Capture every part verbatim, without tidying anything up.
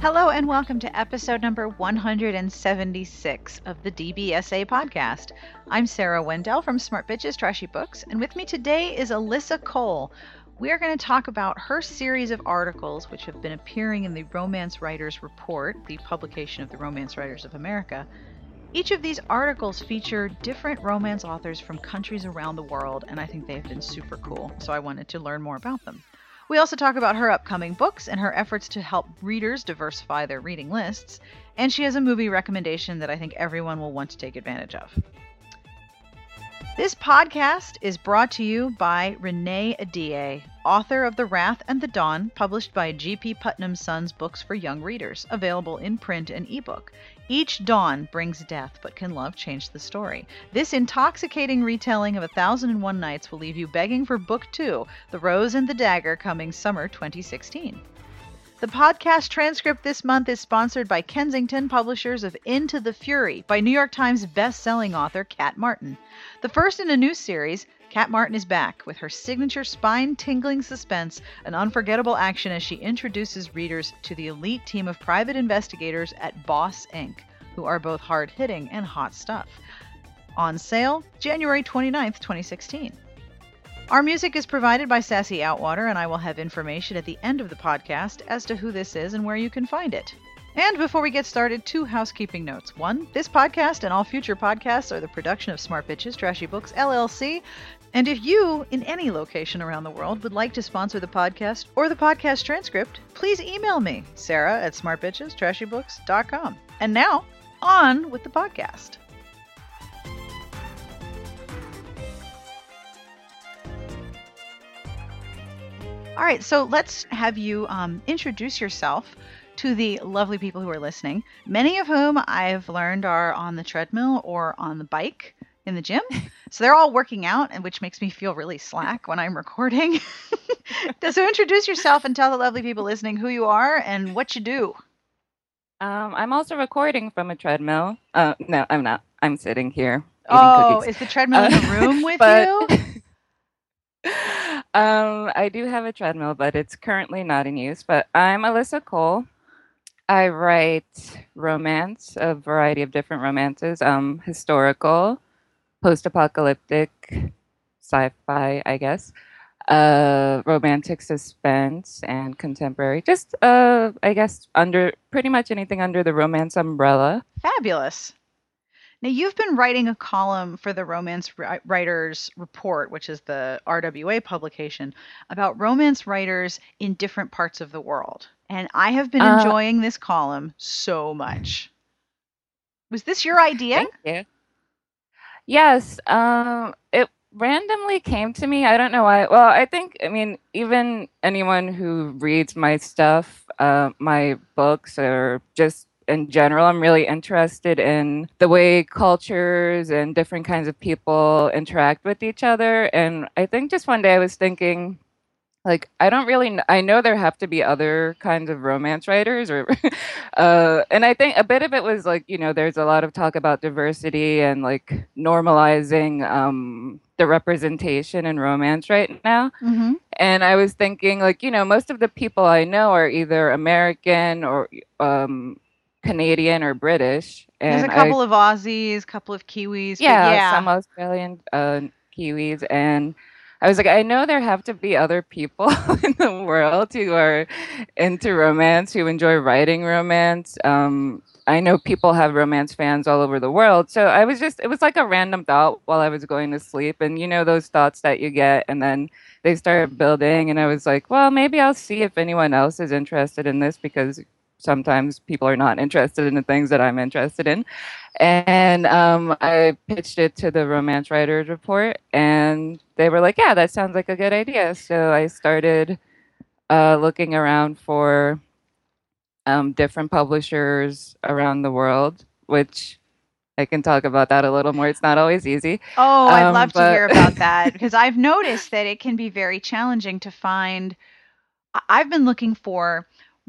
Hello and welcome to episode number one hundred seventy-six of the D B S A podcast. I'm Sarah Wendell from Smart Bitches Trashy Books, and with me today is Alyssa Cole. We're going to talk about her series of articles which have been appearing in the Romance Writers Report, the publication of the Romance Writers of America. Each of these articles feature different romance authors from countries around the world, and I think they've been super cool, so I wanted to learn more about them. We also talk about her upcoming books and her efforts to help readers diversify their reading lists, and she has a movie recommendation that I think everyone will want to take advantage of. This podcast is brought to you by Renee Ahdieh, author of The Wrath and the Dawn, published by G P Putnam's Sons Books for Young Readers, available in print and ebook. Each dawn brings death, but can love change the story? This intoxicating retelling of A Thousand and One Nights will leave you begging for book two, The Rose and the Dagger, coming summer twenty sixteen. The podcast transcript this month is sponsored by Kensington, publishers of Into the Fury, by New York Times best-selling author Kat Martin. The first in a new series, Kat Martin is back with her signature spine-tingling suspense and unforgettable action as she introduces readers to the elite team of private investigators at Boss Incorporated, who are both hard-hitting and hot stuff. On sale, January twenty-ninth, twenty sixteen. Our music is provided by Sassy Outwater, and I will have information at the end of the podcast as to who this is and where you can find it. And before we get started, two housekeeping notes. One, this podcast and all future podcasts are the production of Smart Bitches Trashy Books, L L C. And if you, in any location around the world, would like to sponsor the podcast or the podcast transcript, please email me, Sarah at smart bitches trashy books dot com. And now, on with the podcast. All right, so let's have you um, introduce yourself to the lovely people who are listening, many of whom I've learned are on the treadmill or on the bike in the gym. So they're all working out, and which makes me feel really slack when I'm recording. So introduce yourself and tell the lovely people listening who you are and what you do. Um, I'm also recording from a treadmill. Uh, no, I'm not. I'm sitting here eating oh, cookies. Is the treadmill uh, in the room with but... you? Um, I do have a treadmill, but it's currently not in use. But I'm Alyssa Cole. I write romance, a variety of different romances, um, historical, post-apocalyptic, sci-fi, I guess, uh, romantic suspense, and contemporary. Just, uh, I guess, under pretty much anything under the romance umbrella. Fabulous. Now, you've been writing a column for the Romance Writers Report, which is the R W A publication, about romance writers in different parts of the world. And I have been uh, enjoying this column so much. Was this your idea? Thank you. Yes. Um, it randomly came to me. I don't know why. Well, I think, I mean, even anyone who reads my stuff, uh, my books, or just in general, I'm really interested in the way cultures and different kinds of people interact with each other. And I think just one day I was thinking, like, I don't really, kn- I know there have to be other kinds of romance writers. or, uh, And I think a bit of it was like, you know, there's a lot of talk about diversity and like normalizing um, the representation in romance right now. Mm-hmm. And I was thinking, like, you know, most of the people I know are either American or um Canadian or British. And There's a couple I, of Aussies, couple of Kiwis. Yeah, yeah. Some Australian uh, Kiwis. And I was like, I know there have to be other people in the world who are into romance, who enjoy writing romance. Um, I know people have romance fans all over the world. So I was just, it was like a random thought while I was going to sleep. And you know, those thoughts that you get, and then they start building. And I was like, well, maybe I'll see if anyone else is interested in this, because sometimes people are not interested in the things that I'm interested in. And um, I pitched it to the Romance Writers Report, and they were like, yeah, that sounds like a good idea. So I started uh, looking around for um, different publishers around the world, which I can talk about that a little more. It's not always easy. Oh, I'd um, love but... to hear about that, because I've noticed that it can be very challenging to find. I've been looking for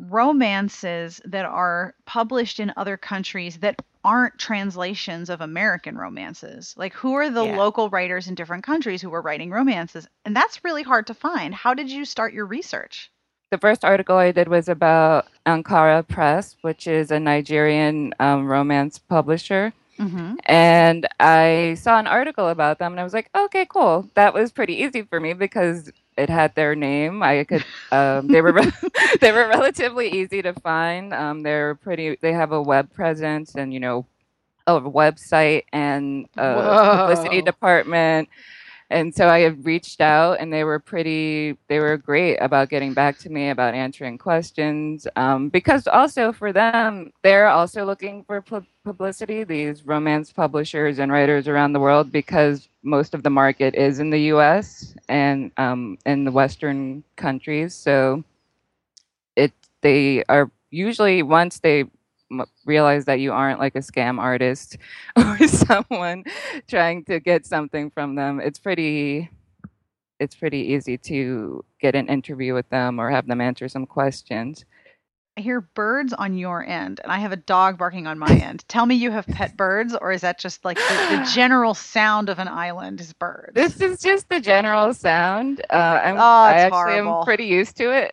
romances that are published in other countries that aren't translations of American romances. Like, who are the yeah. local writers in different countries who are writing romances? And that's really hard to find. How did you start your research? The first article I did was about Ankara Press, which is a Nigerian um, romance publisher. Mm-hmm. And I saw an article about them, and I was like, okay, cool. That was pretty easy for me because it had their name. I could. Um, they were re- they were relatively easy to find. Um, they're pretty. They have a web presence, and you know, a website and a Whoa. publicity department. And so I had reached out, and they were pretty. They were great about getting back to me, about answering questions. Um, because also for them, they're also looking for pu- publicity. These romance publishers and writers around the world, because most of the market is in the U S and um, in the Western countries. So it they are usually once they. realize that you aren't like a scam artist or someone trying to get something from them. It's pretty, it's pretty easy to get an interview with them or have them answer some questions. I hear birds on your end, and I have a dog barking on my end. Tell me you have pet birds, or is that just like the, the general sound of an island is birds? This is just the general sound. Uh, I'm, oh, I actually horrible. am pretty used to it.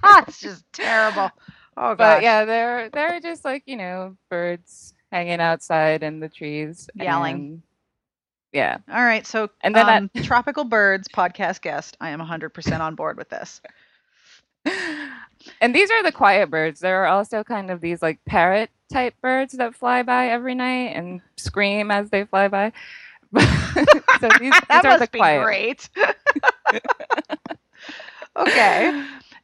That's just terrible. Oh, but yeah, they're they're just like, you know, birds hanging outside in the trees, yelling. And, yeah. All right. So, and then um, that... Tropical Birds podcast guest. I am one hundred percent on board with this. And these are the quiet birds. There are also kind of these like parrot type birds that fly by every night and scream as they fly by. So these, these that are must the be quiet. Great. Okay.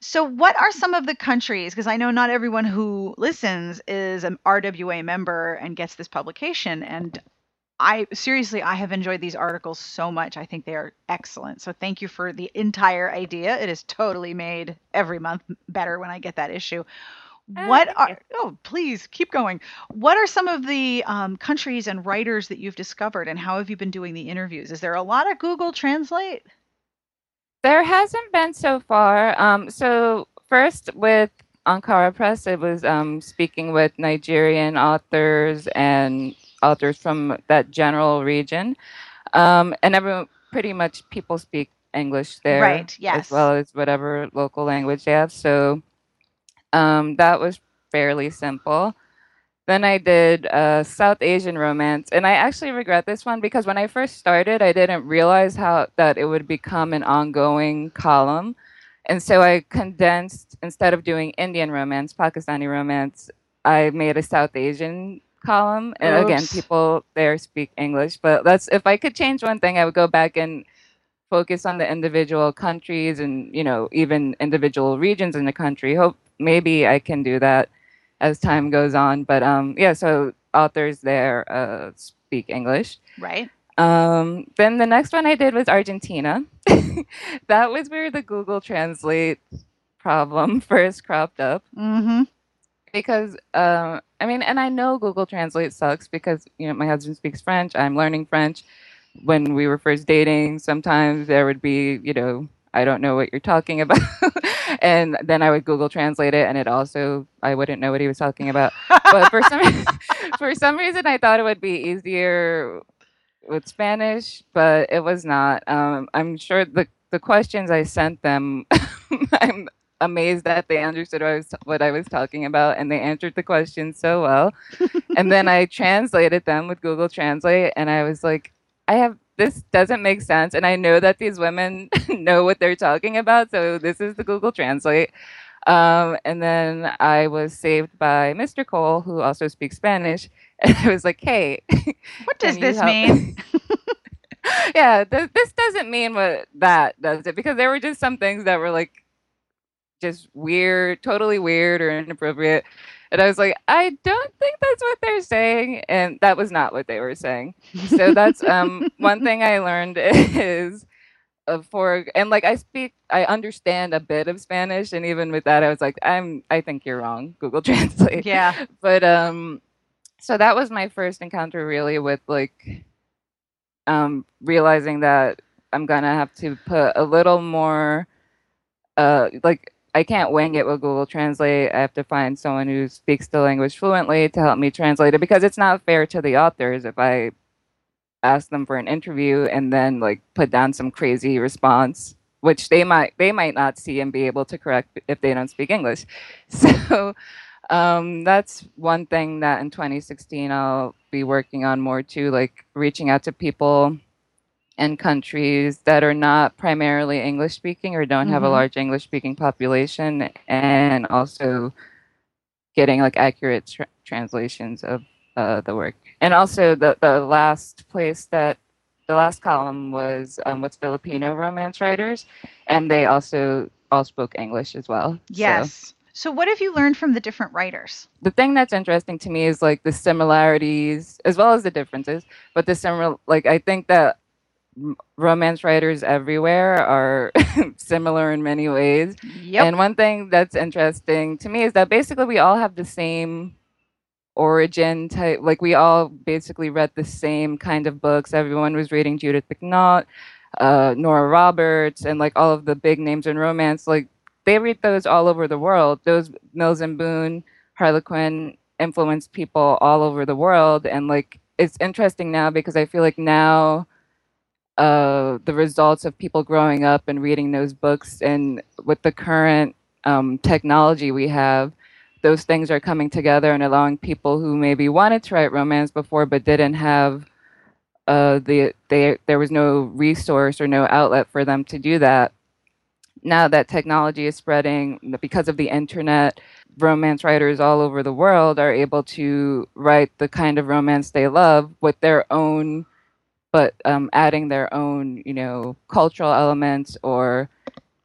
So what are some of the countries, because I know not everyone who listens is an R W A member and gets this publication. And I seriously, I have enjoyed these articles so much. I think they are excellent. So thank you for the entire idea. It is totally made every month better when I get that issue. What uh, are, oh, please keep going. What are some of the um, countries and writers that you've discovered, and how have you been doing the interviews? Is there a lot of Google Translate? There hasn't been so far. Um, so first with Ankara Press, it was um, speaking with Nigerian authors and authors from that general region. Um, and everyone, pretty much people speak English there, right, yes. as well as whatever local language they have. So um, that was fairly simple. Then I did uh, South Asian romance, and I actually regret this one because when I first started, I didn't realize how that it would become an ongoing column, and so I condensed, instead of doing Indian romance, Pakistani romance, I made a South Asian column, and Oops. again, people there speak English, but that's if I could change one thing, I would go back and focus on the individual countries and, you know, even individual regions in the country. Hope maybe I can do that as time goes on. But um, yeah, so authors there uh, speak English. Right. Um, then the next one I did was Argentina. That was where the Google Translate problem first cropped up. Mm-hmm. Because, uh, I mean, and I know Google Translate sucks because, you know, my husband speaks French. I'm learning French. When we were first dating, sometimes there would be, you know, I don't know what you're talking about. And then I would Google Translate it, and it also, I wouldn't know what he was talking about. But for some for some reason, I thought it would be easier with Spanish, but it was not. Um, I'm sure the, the questions I sent them, I'm amazed that they understood what I, was, what I was talking about, and they answered the questions so well. And then I translated them with Google Translate, and I was like, I have... this doesn't make sense. And I know that these women know what they're talking about. So this is the Google Translate. Um, and then I was saved by Mister Cole, who also speaks Spanish. And I was like, hey. What does this help? mean? Yeah, th- this doesn't mean what that does it. Because there were just some things that were like just weird, totally weird or inappropriate. And I was like, I don't think that's what they're saying. And that was not what they were saying. So that's um, one thing I learned is uh, for, and like I speak, I understand a bit of Spanish. And even with that, I was like, I'm, I think you're wrong, Google Translate. Yeah. But um, so that was my first encounter really with like um, realizing that I'm going to have to put a little more uh, like, I can't wing it with Google Translate. I have to find someone who speaks the language fluently to help me translate it, because it's not fair to the authors if I ask them for an interview and then like put down some crazy response which they might they might not see and be able to correct if they don't speak English. So um, that's one thing that in twenty sixteen I'll be working on more too, like reaching out to people and countries that are not primarily English speaking or don't mm-hmm. have a large English speaking population, and also getting like accurate tra- translations of uh, the work. And also the, the last place that the last column was um, with Filipino romance writers, and they also all spoke English as well. Yes. So. so what have you learned from the different writers? The thing that's interesting to me is like the similarities as well as the differences, but the similar, like I think that r- romance writers everywhere are similar in many ways. Yep. And one thing that's interesting to me is that basically we all have the same origin type, like we all basically read the same kind of books. Everyone was reading Judith McNaught, uh, Nora Roberts, and like all of the big names in romance. Like they read those all over the world. Those Mills and Boon, Harlequin influenced people all over the world. And like it's interesting now because I feel like now uh, the results of people growing up and reading those books, and with the current um, technology we have, those things are coming together and allowing people who maybe wanted to write romance before but didn't have uh, the they there was no resource or no outlet for them to do that. Now that technology is spreading because of the internet, romance writers all over the world are able to write the kind of romance they love with their own, but um, adding their own, you know, cultural elements or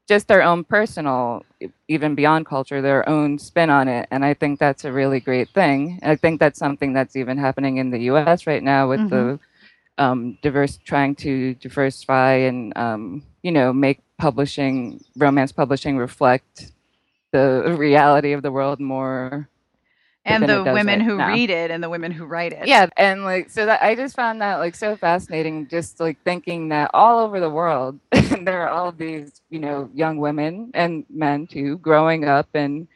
just their own personal, even beyond culture, their own spin on it. And I think that's a really great thing. And I think that's something that's even happening in the U S right now with mm-hmm. the um, diverse, trying to diversify and, um, you know, make publishing, romance publishing reflect the reality of the world more. And the women who now. read it and the women who write it. Yeah. And like, so that I just found that like so fascinating, just like thinking that all over the world, there are all these, you know, young women and men too, growing up and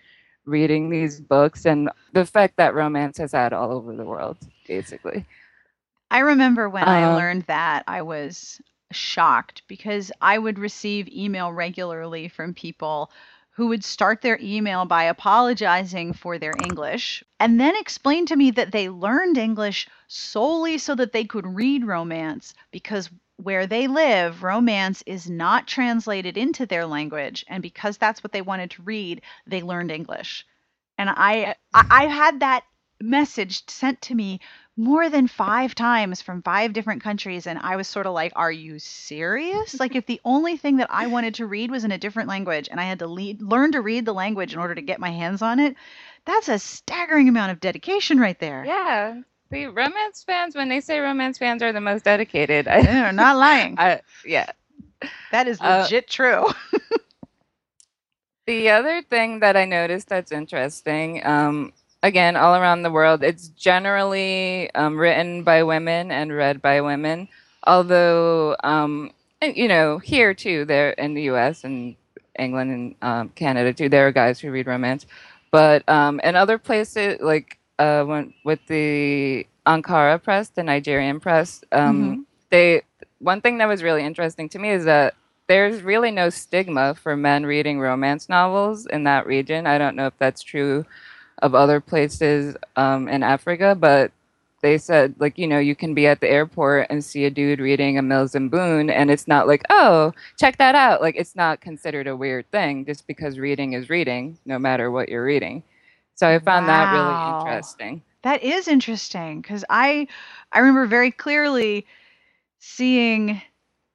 reading these books, and the effect that romance has had all over the world, basically. I remember when um, I learned that, I was shocked because I would receive email regularly from people who would start their email by apologizing for their English and then explain to me that they learned English solely so that they could read romance, because where they live, romance is not translated into their language. And because that's what they wanted to read, they learned English. And I, I had that message sent to me more than five times from five different countries. And I was sort of like, are you serious? Like if the only thing that I wanted to read was in a different language and I had to lead, learn to read the language in order to get my hands on it, that's a staggering amount of dedication right there. Yeah. The romance fans, when they say romance fans are the most dedicated. I, They're not lying. I, yeah. That is legit uh, true. The other thing that I noticed that's interesting, um, again, all around the world, it's generally um, written by women and read by women. Although, um, you know, here too, there in the U S and England and um, Canada too, there are guys who read romance. But um, in other places, like uh, when, with the Ankara Press, the Nigerian press, um, mm-hmm. they one thing that was really interesting to me is that there's really no stigma for men reading romance novels in that region. I don't know if that's true of other places um, in Africa, but they said, like, you know, you can be at the airport and see a dude reading a Mills and Boon, and it's not like, oh, check that out. Like, it's not considered a weird thing just because reading is reading, no matter what you're reading. So I found wow. that really interesting. That is interesting, because I, I remember very clearly seeing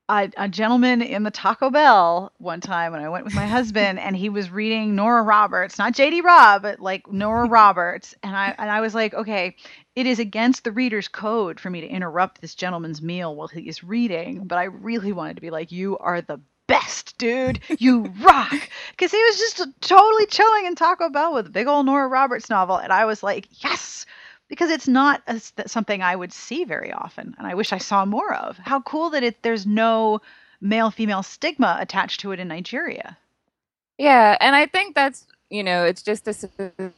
A, a gentleman in the Taco Bell one time when I went with my husband, and he was reading Nora Roberts, not J D. Robb, but like Nora Roberts. And I and I was like, okay, it is against the reader's code for me to interrupt this gentleman's meal while he is reading. But I really wanted to be like, you are the best, dude. You rock. Because he was just totally chilling in Taco Bell with a big old Nora Roberts novel. And I was like, yes. Because it's not a, something I would see very often, and I wish I saw more of. How cool that it there's no male-female stigma attached to it in Nigeria. Yeah, and I think that's, you know, it's just a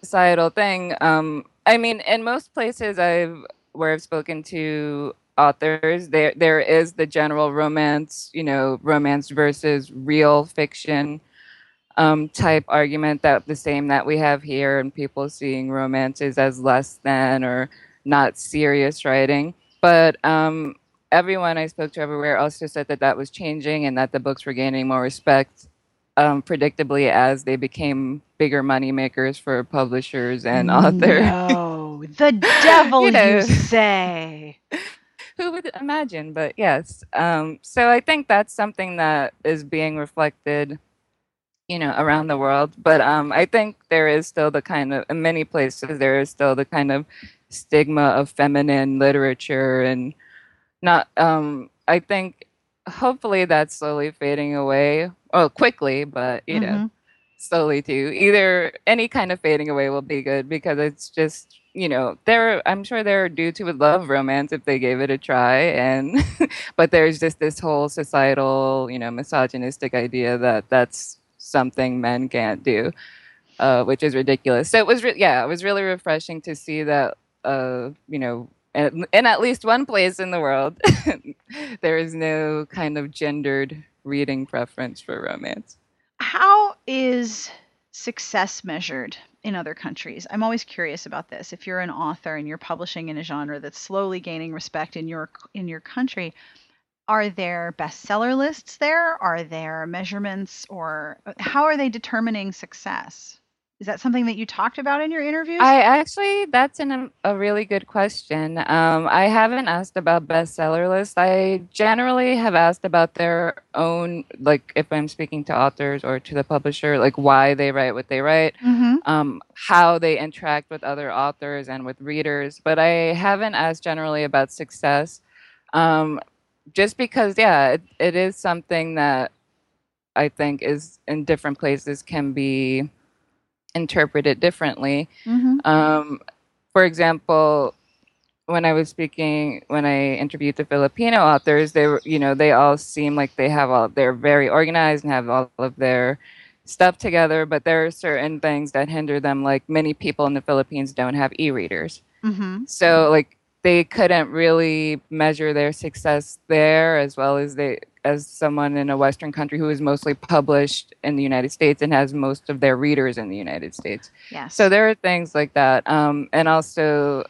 societal thing. Um, I mean, in most places I've where I've spoken to authors. There, there is the general romance, you know, romance versus real fiction um, type argument, that the same that we have here, and people seeing romances as less than or not serious writing. But um, everyone I spoke to everywhere also said that that was changing, and that the books were gaining more respect, um, predictably, as they became bigger money makers for publishers and authors. No, the devil, you know, you say. Who would imagine? But yes. Um, so I think that's something that is being reflected, you know, around the world. But um, I think there is still the kind of, in many places, there is still the kind of stigma of feminine literature, and not, um, I think, hopefully that's slowly fading away. Well, quickly, but, you mm-hmm. know, slowly too. Either any kind of fading away will be good, because it's just, you know, there, I'm sure there are dudes who would love romance if they gave it a try, and but there's just this whole societal, you know, misogynistic idea that that's something men can't do, uh, which is ridiculous. So it was, re- yeah, it was really refreshing to see that, uh, you know, in, in at least one place in the world, there is no kind of gendered reading preference for romance. How is success measured in other countries? I'm always curious about this. If you're an author and you're publishing in a genre that's slowly gaining respect in your in your country, are there bestseller lists there? Are there measurements, or how are they determining success? Is that something that you talked about in your interviews? I actually, that's an, a really good question. Um, I haven't asked about bestseller lists. I generally have asked about their own, like if I'm speaking to authors or to the publisher, like why they write what they write, mm-hmm. um, how they interact with other authors and with readers. But I haven't asked generally about success, um, just because, yeah, it, it is something that I think is in different places can be interpret it differently. Mm-hmm. Um, for example, when I was speaking, when I interviewed the Filipino authors, they were, you know, they all seem like they have all, they're very organized and have all of their stuff together, but there are certain things that hinder them. Like many people in the Philippines don't have e-readers. Mm-hmm. So like they couldn't really measure their success there as well as they, as someone in a Western country who is mostly published in the United States and has most of their readers in the United States. Yes. So there are things like that. Um, and also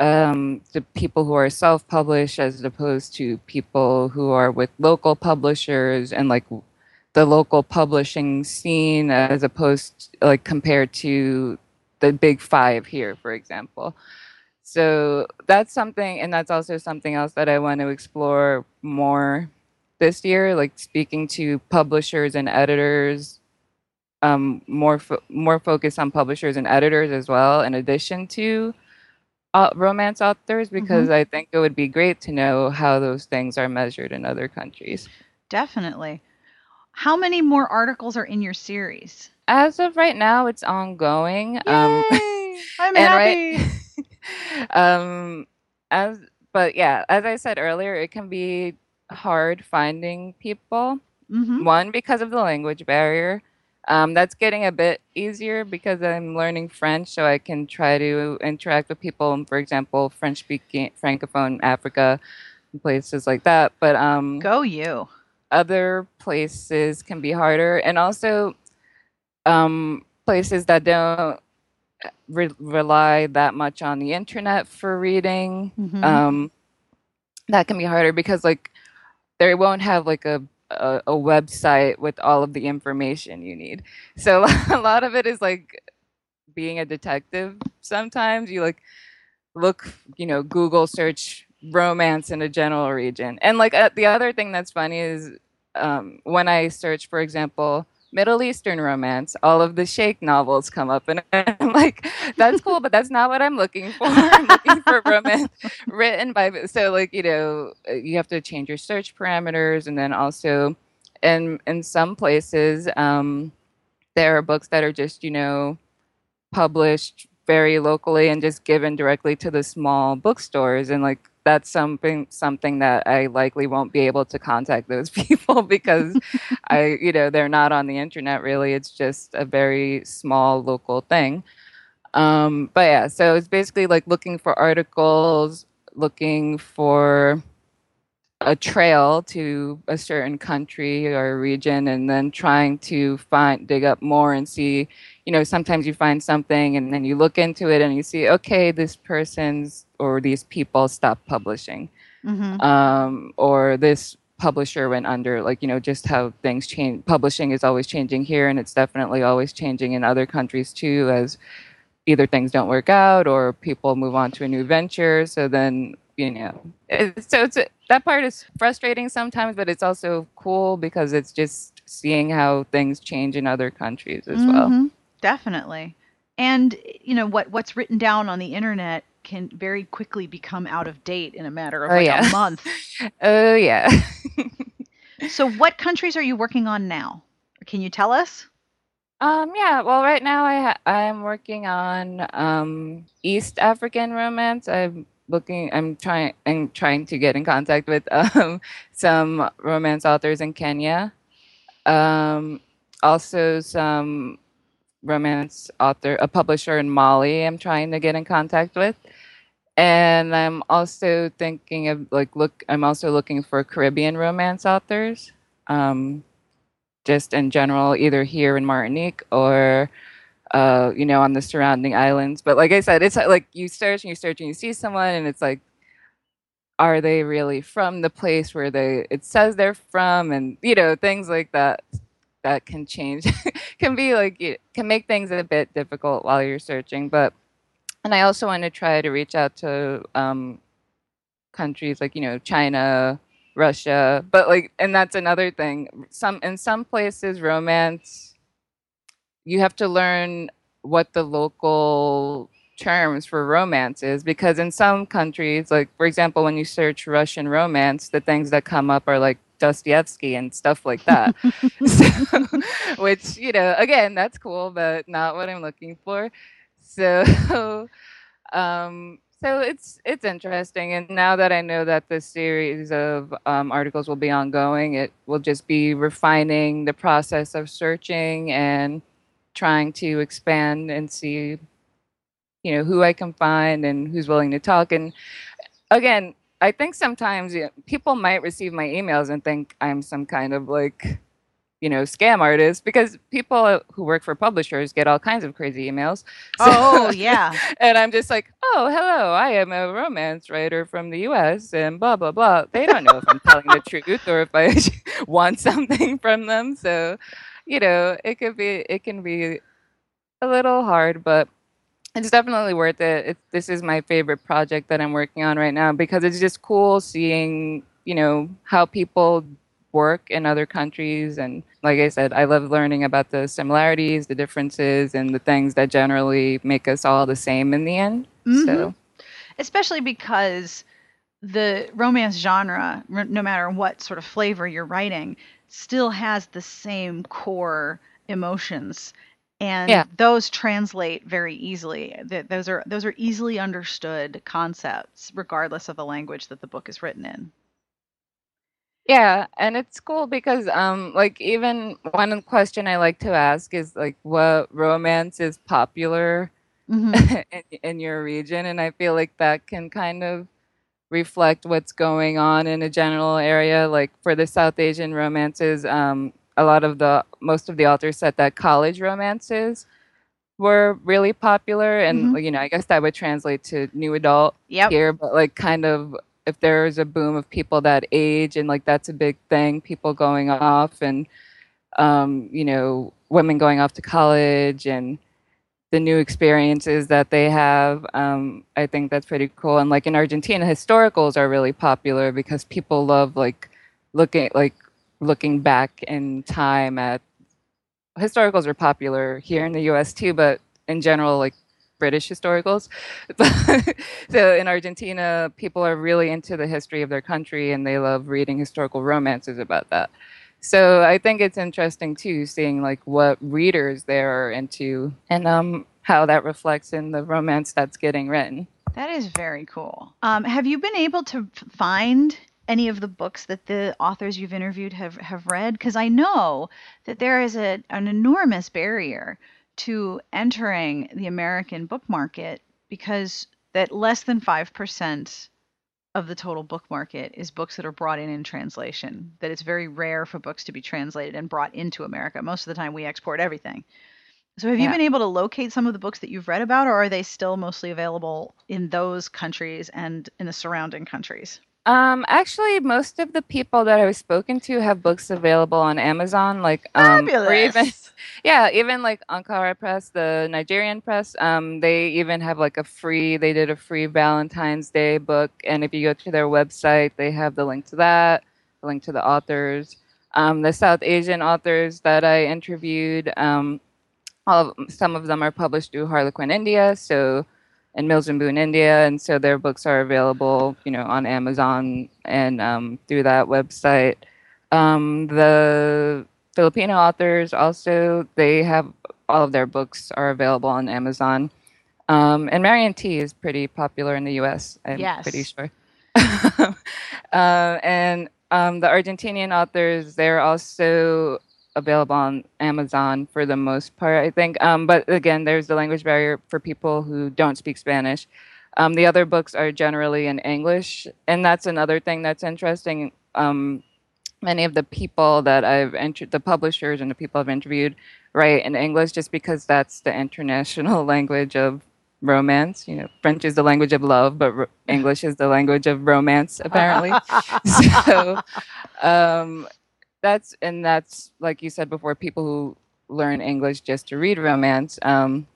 um, the people who are self-published as opposed to people who are with local publishers, and like the local publishing scene as opposed to, like compared to the big five here, for example. So that's something, and that's also something else that I want to explore more this year, like speaking to publishers and editors, um, more fo- more focus on publishers and editors as well, in addition to uh, romance authors, because mm-hmm. I think it would be great to know how those things are measured in other countries. Definitely. How many more articles are in your series? As of right now, it's ongoing. Yay! Um, I'm happy. Right- Um, as but yeah, as I said earlier, it can be hard finding people. Mm-hmm. One, because of the language barrier. Um, that's getting a bit easier because I'm learning French, so I can try to interact with people in, for example, French-speaking, Francophone Africa, and places like that. But um, go you. Other places can be harder, and also um, places that don't Re- rely that much on the internet for reading. Mm-hmm. Um, that can be harder because, like, they won't have like a, a a website with all of the information you need. So a lot of it is like being a detective. Sometimes you like look, you know, Google search romance in a general region. And like uh, the other thing that's funny is um, when I search, for example, Middle Eastern romance, all of the Sheikh novels come up, and I'm like, that's cool, but that's not what I'm looking for. I'm looking for romance written by, so like, you know, you have to change your search parameters. And then also in, in some places, um, there are books that are just, you know, published very locally and just given directly to the small bookstores. And like, that's something something that I likely won't be able to contact those people because I, you know, they're not on the internet really. It's just a very small local thing. Um, but yeah, so it's basically like looking for articles, looking for a trail to a certain country or region, and then trying to find, dig up more and see, you know, sometimes you find something and then you look into it and you see, okay, this person's or these people stopped publishing, mm-hmm. um, or this publisher went under, like, you know, just how things change. Publishing is always changing here, and it's definitely always changing in other countries too, as either things don't work out or people move on to a new venture. So then, you know, it, so it's a, that part is frustrating sometimes, but it's also cool because it's just seeing how things change in other countries as mm-hmm. well. Definitely. And, you know, what what's written down on the internet can very quickly become out of date in a matter of oh, like yeah. a month. Oh, yeah. So what countries are you working on now? Can you tell us? Um, yeah, well, right now I ha- I'm working on um, East African romance. I'm looking, I'm trying, I'm trying to get in contact with um, some romance authors in Kenya. Um, also, some romance author, a publisher in Mali, I'm trying to get in contact with, and I'm also thinking of like look, I'm also looking for Caribbean romance authors, um, just in general, either here in Martinique or. Uh, you know, on the surrounding islands. But like I said, it's like you search and you search and you see someone and it's like, are they really from the place where they it says they're from? And, you know, things like that that can change, can be like, it can make things a bit difficult while you're searching. But, and I also want to try to reach out to um, countries like, you know, China, Russia, but like, and that's another thing. Some, in some places, romance, you have to learn what the local terms for romance is, because in some countries, like, for example, when you search Russian romance, the things that come up are like Dostoevsky and stuff like that, so, which, you know, again, that's cool, but not what I'm looking for. So um, so it's it's interesting. And now that I know that this series of um, articles will be ongoing, it will just be refining the process of searching and trying to expand and see, you know, who I can find and who's willing to talk. And again, I think sometimes, you know, people might receive my emails and think I'm some kind of like, you know, scam artist, because people who work for publishers get all kinds of crazy emails. So, oh, yeah. And I'm just like, oh, hello, I am a romance writer from the U S and blah, blah, blah. They don't know if I'm telling the truth or if I want something from them. So, you know, it could be, it can be a little hard, but it's definitely worth it. It. This is my favorite project that I'm working on right now, because it's just cool seeing, you know, how people work in other countries. And like I said, I love learning about the similarities, the differences, and the things that generally make us all the same in the end. Mm-hmm. So, especially because the romance genre, no matter what sort of flavor you're writing, still has the same core emotions, and yeah. those translate very easily. That those are those are easily understood concepts, regardless of the language that the book is written in. Yeah, and it's cool because, um, like, even one question I like to ask is like, what romance is popular mm-hmm. in, in your region, and I feel like that can kind of reflect what's going on in a general area. Like for the South Asian romances, um, a lot of the, most of the authors said that college romances were really popular. And, mm-hmm. you know, I guess that would translate to new adult yep. here, but like kind of if there's a boom of people that age and like, that's a big thing, people going off and, um, you know, women going off to college and the new experiences that they have. Um, I think that's pretty cool. And like in Argentina, historicals are really popular because people love like looking, like looking back in time at historicals are popular here in the U S too, but in general, like British historicals. So in Argentina, people are really into the history of their country and they love reading historical romances about that. So I think it's interesting, too, seeing, like, what readers there are into and um, how that reflects in the romance that's getting written. That is very cool. Um, have you been able to find any of the books that the authors you've interviewed have, have read? Because I know that there is a, an enormous barrier to entering the American book market, because that less than five percent of the total book market is books that are brought in in translation, that it's very rare for books to be translated and brought into America. Most of the time we export everything. So have yeah. you been able to locate some of the books that you've read about, or are they still mostly available in those countries and in the surrounding countries? Um, actually, most of the people that I've spoken to have books available on Amazon, like um, or even yeah, even like Ankara Press, the Nigerian press. Um, they even have like a free. They did a free Valentine's Day book, and if you go to their website, they have the link to that, the link to the authors, um, the South Asian authors that I interviewed. Um, all of, some of them are published through Harlequin India, so. And Mills and Boon, India, and so their books are available, you know, on Amazon and um, through that website. Um, the Filipino authors also, they have, all of their books are available on Amazon. Um, and Marianne T. is pretty popular in the U S, I'm yes. pretty sure. uh, and um, the Argentinian authors, they're also available on Amazon for the most part, I think. Um, but again, there's the language barrier for people who don't speak Spanish. Um, the other books are generally in English. And that's another thing that's interesting. Um, many of the people that I've entered, the publishers and the people I've interviewed, write in English just because that's the international language of romance. You know, French is the language of love, but ro- English is the language of romance, apparently. so, um, That's and that's like you said before. People who learn English just to read romance. Um,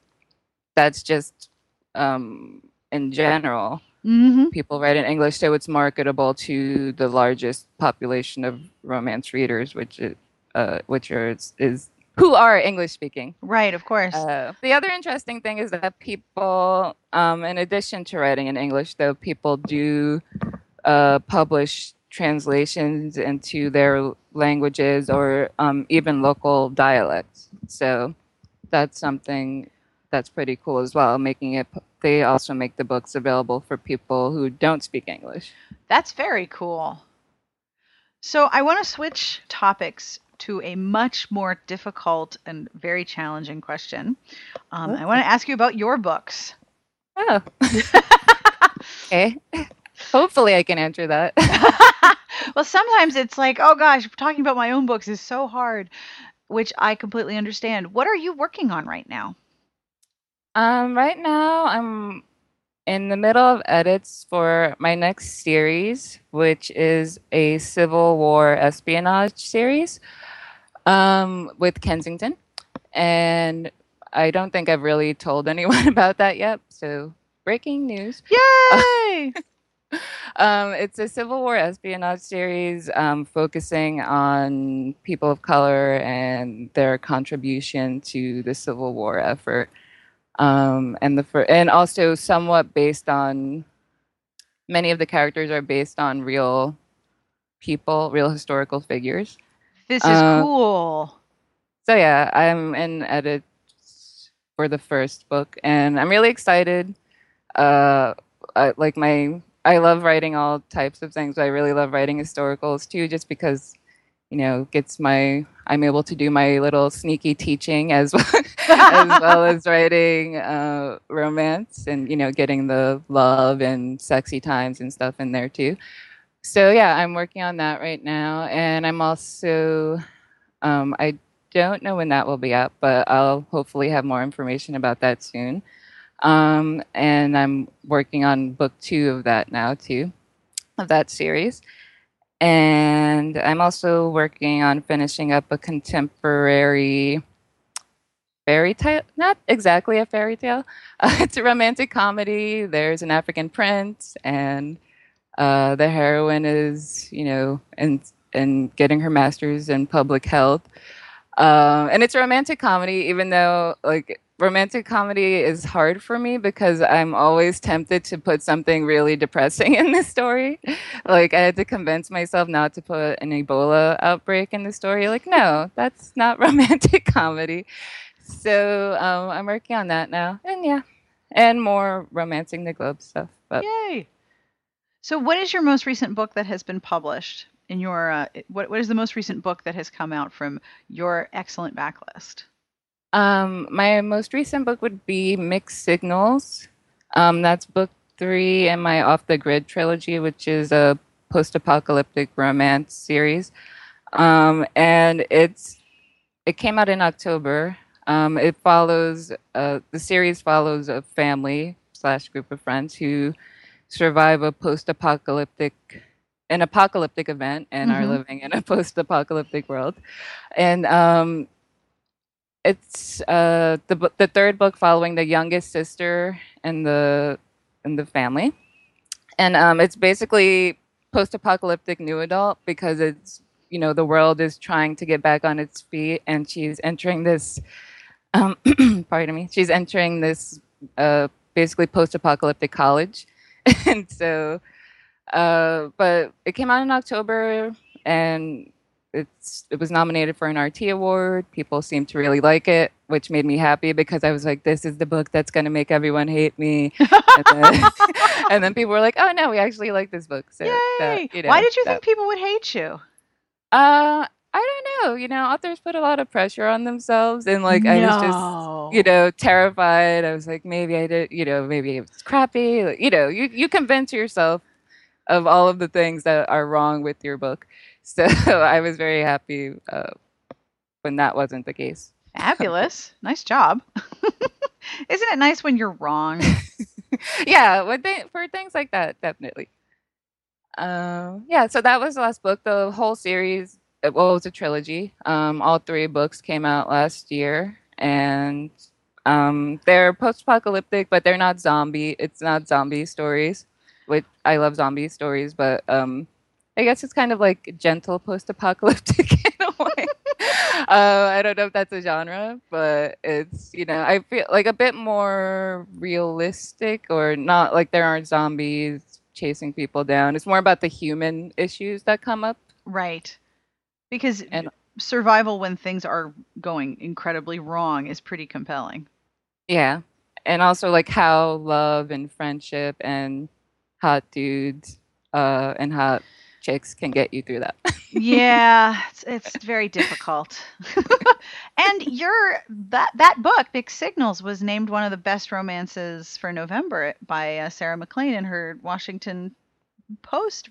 that's just um, in general. Mm-hmm. People write in English, so it's marketable to the largest population of romance readers, which is, uh, which are is, is who are English speaking. Right, of course. Uh, the other interesting thing is that people, um, in addition to writing in English, though, people do uh, publish translations into their languages or um, even local dialects. So that's something that's pretty cool as well, making it, they also make the books available for people who don't speak English. That's very cool. So I want to switch topics to a much more difficult and very challenging question. Um, okay. I want to ask you about your books. Oh. Okay. Hopefully I can answer that. Well, sometimes it's like, oh gosh, talking about my own books is so hard, which I completely understand. What are you working on right now? Um, right now I'm in the middle of edits for my next series, which is a Civil War espionage series um, with Kensington. And I don't think I've really told anyone about that yet. So breaking news. Yay! Um, it's a Civil War espionage series um, focusing on people of color and their contribution to the Civil War effort, um, and the fir- and also somewhat based on, many of the characters are based on real people, real historical figures. This is um, cool. So yeah, I'm in edits for the first book, and I'm really excited. Uh, I, like my. I love writing all types of things. I really love writing historicals too, just because, you know, gets my I'm able to do my little sneaky teaching as well as, well as writing uh, romance and, you know, getting the love and sexy times and stuff in there too. So yeah, I'm working on that right now, and I'm also um, I don't know when that will be out, but I'll hopefully have more information about that soon. Um, and I'm working on book two of that now, too, of that series. And I'm also working on finishing up a contemporary fairy tale. Not exactly a fairy tale. Uh, it's a romantic comedy. There's an African prince, and uh, the heroine is, you know, in, in getting her master's in public health. Um, and it's a romantic comedy, even though, like, romantic comedy is hard for me because I'm always tempted to put something really depressing in the story. Like, I had to convince myself not to put an Ebola outbreak in the story. Like, no, that's not romantic comedy. So um, I'm working on that now. And yeah, and more Romancing the Globe stuff. But. Yay! So what is your most recent book that has been published? In your uh, what what is the most recent book that has come out from your excellent backlist? Um, my most recent book would be Mixed Signals. Um, that's book three in my Off the Grid trilogy, which is a post-apocalyptic romance series. Um, and it's it came out in October. Um, it follows, uh, the series follows a family slash group of friends who survive a post-apocalyptic, an apocalyptic event and mm-hmm. are living in a post-apocalyptic world. And um, it's uh, the the third book following the youngest sister in the in the family. And um, it's basically post-apocalyptic new adult because it's, you know, the world is trying to get back on its feet, and she's entering this, um, pardon me, she's entering this uh, basically post-apocalyptic college. And so, uh, but it came out in October, and it's it was nominated for an R T award. People seemed to really like it, which made me happy because I was like, this is the book that's going to make everyone hate me. And then, and then people were like, oh, no, we actually like this book. So, that, you know, why did you that, think people would hate you? Uh, I don't know. You know, authors put a lot of pressure on themselves, and like no. I was just, you know, terrified. I was like, maybe I did, you know, maybe it was crappy. Like, you know, you you convince yourself of all of the things that are wrong with your book. So I was very happy uh, when that wasn't the case. Fabulous, nice job. Isn't it nice when you're wrong? Yeah, when they, for things like that, definitely. Um, yeah, so that was the last book. The whole series, well, it was a trilogy. Um, all three books came out last year, and um, they're post-apocalyptic, but they're not zombie. It's not zombie stories, which I love zombie stories, but um, I guess it's kind of like gentle post-apocalyptic in a way. uh, I don't know if that's a genre, but it's, you know, I feel like a bit more realistic, or not like there aren't zombies chasing people down. It's more about the human issues that come up. Right. Because and, survival when things are going incredibly wrong is pretty compelling. Yeah. And also like how love and friendship and hot dudes uh, and hot chicks can get you through that. Yeah. It's, it's very difficult. And your that, that book, Big Signals, was named one of the best romances for November by uh, Sarah McLean in her Washington Post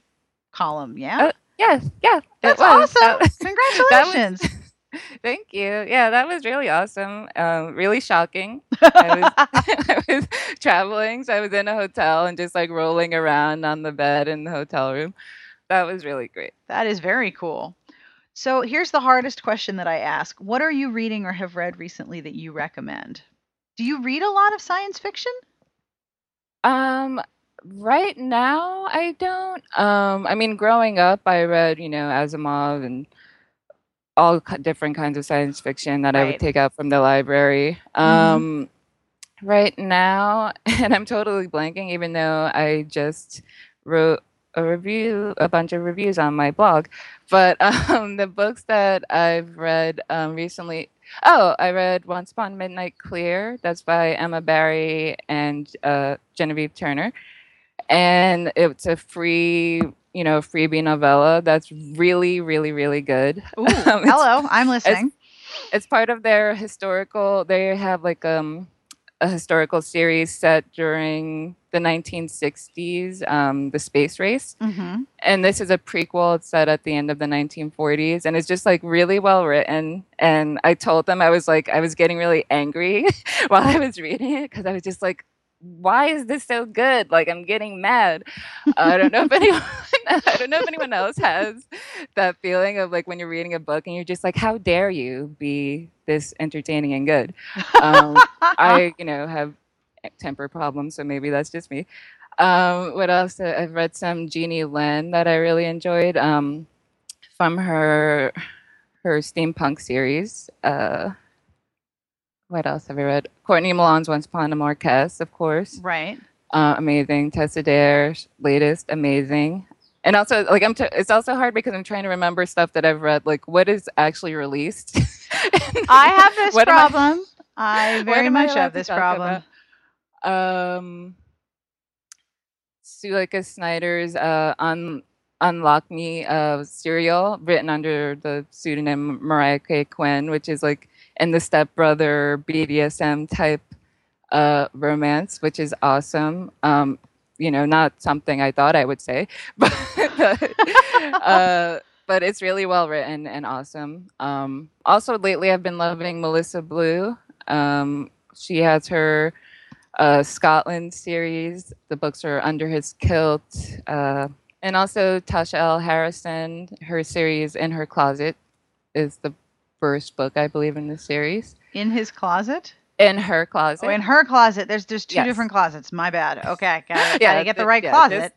column. Yeah. Uh, yes. Yeah. That's was. awesome. That was, Congratulations. That was, thank you. Yeah, that was really awesome. Um, really shocking. I was, I was traveling, so I was in a hotel and just like rolling around on the bed in the hotel room. That was really great. That is very cool. So here's the hardest question that I ask. What are you reading or have read recently that you recommend? Do you read a lot of science fiction? Um, right now I don't. Um, I mean, growing up, I read, you know, Asimov and all different kinds of science fiction that right. I would take out from the library. Um, mm-hmm. Right now, and I'm totally blanking, even though I just wrote a review, a bunch of reviews on my blog. But um, the books that I've read um, recently, oh, I read Once Upon Midnight Clear. That's by Emma Barry and uh, Genevieve Turner. And it's a free, you know, freebie novella that's really, really, really good. Ooh, um, hello, I'm listening. It's, it's part of their historical, they have like um, a historical series set during the nineteen sixties, um, the space race. Mm-hmm. And this is a prequel. It's set at the end of the nineteen forties. And it's just like really well written. And I told them, I was like, I was getting really angry while I was reading it, because I was just like, why is this so good? Like, I'm getting mad. Uh, I don't know if anyone, I don't know if anyone else has that feeling of like when you're reading a book and you're just like, how dare you be this entertaining and good? Um, I, you know, have temper problems, so maybe that's just me. Um, what else? I've read some Jeannie Lynn that I really enjoyed um, from her her steampunk series. Uh, what else have I read? Courtney Milon's Once Upon a Marquess, of course. Right. Uh, amazing. Tessa Dare's latest, amazing. And also, like, I'm. T- it's also hard because I'm trying to remember stuff that I've read. Like, what is actually released? I have this what problem. I-, I very much I have this problem. About? Um, Suleika Snyder's uh, Un- Unlock Me uh, serial, written under the pseudonym Mariah K. Quinn, which is like in the stepbrother B D S M type uh, romance, which is awesome. Um, you know, not something I thought I would say, but uh, but it's really well written and awesome. Um, also, lately I've been loving Melissa Blue. Um, she has her uh, Scotland series. The books are Under His Kilt. Uh, and also Tasha L. Harrison, her series In Her Closet is the first book, I believe, in the series. In His Closet? In Her Closet. Oh, In Her Closet. There's there's two yes. different closets. My bad. Okay. Gotta, yeah, gotta get the right yeah, closet.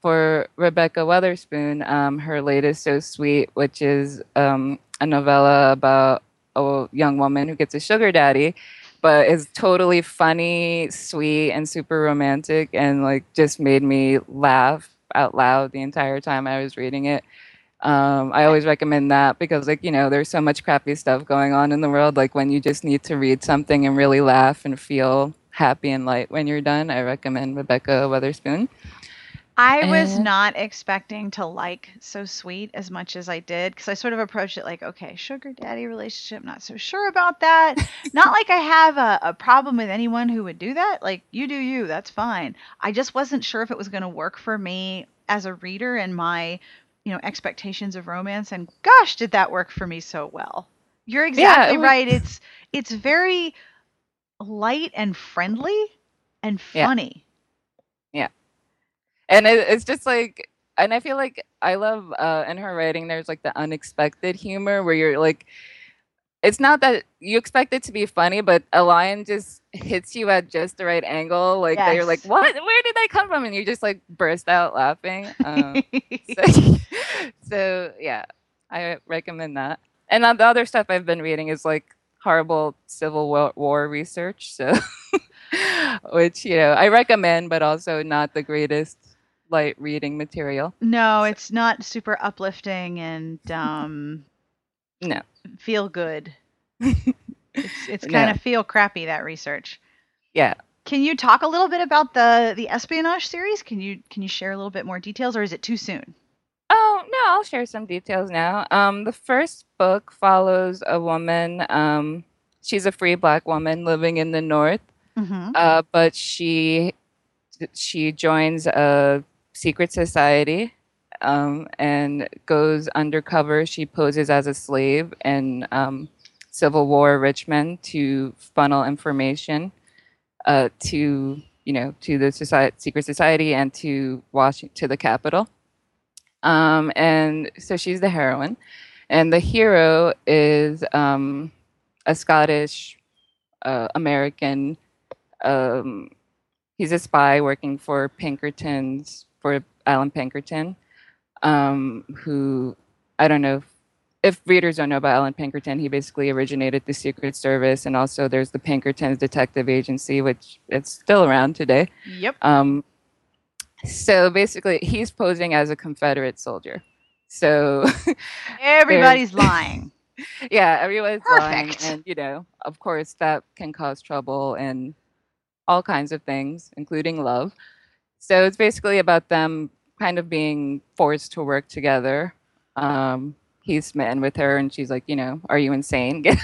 For Rebecca Weatherspoon, um, her latest, So Sweet, which is um, a novella about a young woman who gets a sugar daddy, but is totally funny, sweet, and super romantic, and like just made me laugh out loud the entire time I was reading it. Um, I always recommend that because, like, you know, there's so much crappy stuff going on in the world. Like, when you just need to read something and really laugh and feel happy and light when you're done, I recommend Rebecca Weatherspoon. I and... was not expecting to like So Sweet as much as I did, because I sort of approached it like, okay, sugar daddy relationship, not so sure about that. Not like I have a, a problem with anyone who would do that. Like, you do you, that's fine. I just wasn't sure if it was going to work for me as a reader and my, you know, expectations of romance, and gosh, did that work for me so well. You're exactly yeah, it was... right. It's it's very light and friendly and funny. Yeah. yeah. And it, it's just like, and I feel like I love uh, in her writing, there's like the unexpected humor where you're like, it's not that you expect it to be funny, but a line just hits you at just the right angle. Like, yes. You're like, what? Where did that come from? And you just like burst out laughing. Um, so, so, yeah, I recommend that. And the other stuff I've been reading is like horrible Civil War research. So, which, you know, I recommend, but also not the greatest light reading material. No, so. It's not super uplifting and um, no. feel good. It's, it's kind yeah. of feel crappy, that research. Yeah. Can you talk a little bit about the, the espionage series? Can you can you share a little bit more details, or is it too soon? Oh, no, I'll share some details now. Um, the first book follows a woman. Um, she's a free black woman living in the North, mm-hmm. uh, but she she joins a secret society um, and goes undercover. She poses as a slave and um Civil War Richmond to funnel information uh, to, you know, to the society, secret society, and to Washington, to the Capitol. Um, and so she's the heroine, and the hero is um, a Scottish uh, American. Um, he's a spy working for Pinkerton's for Alan Pinkerton, um, who I don't know. If If readers don't know about Alan Pinkerton, he basically originated the Secret Service, and also there's the Pinkerton's Detective Agency, which it's still around today. Yep. Um, so basically, he's posing as a Confederate soldier. So everybody's lying. Yeah, everyone's Perfect. lying, and you know, of course, that can cause trouble and all kinds of things, including love. So it's basically about them kind of being forced to work together. Um, He's smitten with her, and she's like, you know, are you insane? Get,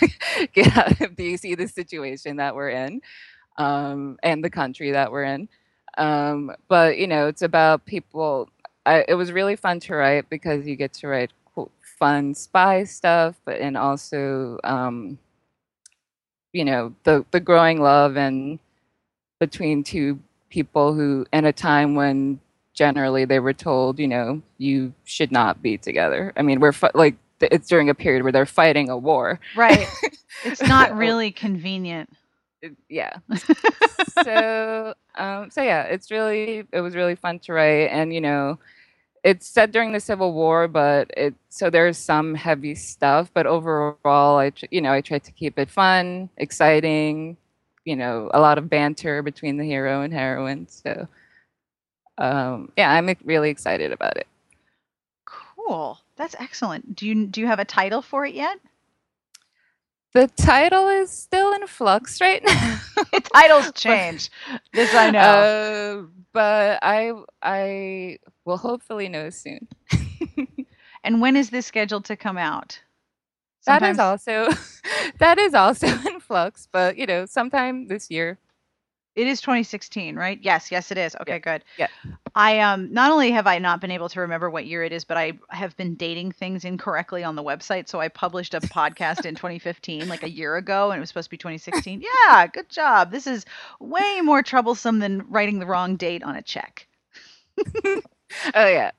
get out of, do you see the situation that we're in, um, and the country that we're in? Um, but, you know, it's about people. I, it was really fun to write because you get to write cool, fun spy stuff, but and also, um, you know, the, the growing love and between two people who, in a time when generally, they were told, you know, you should not be together. I mean, we're fi- like, it's during a period where they're fighting a war. Right. It's not really convenient. Yeah. so, um, so yeah, it's really, it was really fun to write. And, you know, it's set during the Civil War, but it, so there's some heavy stuff. But overall, I, tr- you know, I tried to keep it fun, exciting, you know, a lot of banter between the hero and heroine. So, Um, yeah, I'm really excited about it. Cool. That's excellent. Do you do you have a title for it yet? The title is still in flux right now. Titles change. But, this I know. Uh, but I I will hopefully know soon. And when is this scheduled to come out? Sometimes... That is also that is also in flux, but you know, sometime this year. It is twenty sixteen, right? Yes, yes, it is. Okay, yeah. Good. Yeah. I um not only have I not been able to remember what year it is, but I have been dating things incorrectly on the website. So I published a podcast in twenty fifteen, like a year ago, and it was supposed to be twenty sixteen. Yeah, good job. This is way more troublesome than writing the wrong date on a check. Oh yeah.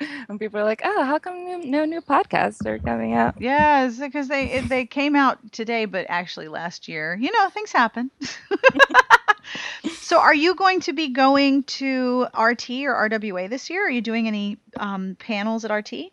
And people are like, "Oh, how come no new podcasts are coming out?" Yeah, it's because they they came out today, but actually last year. You know, things happen. So, are you going to be going to R T or R W A this year? Are you doing any um, panels at R T?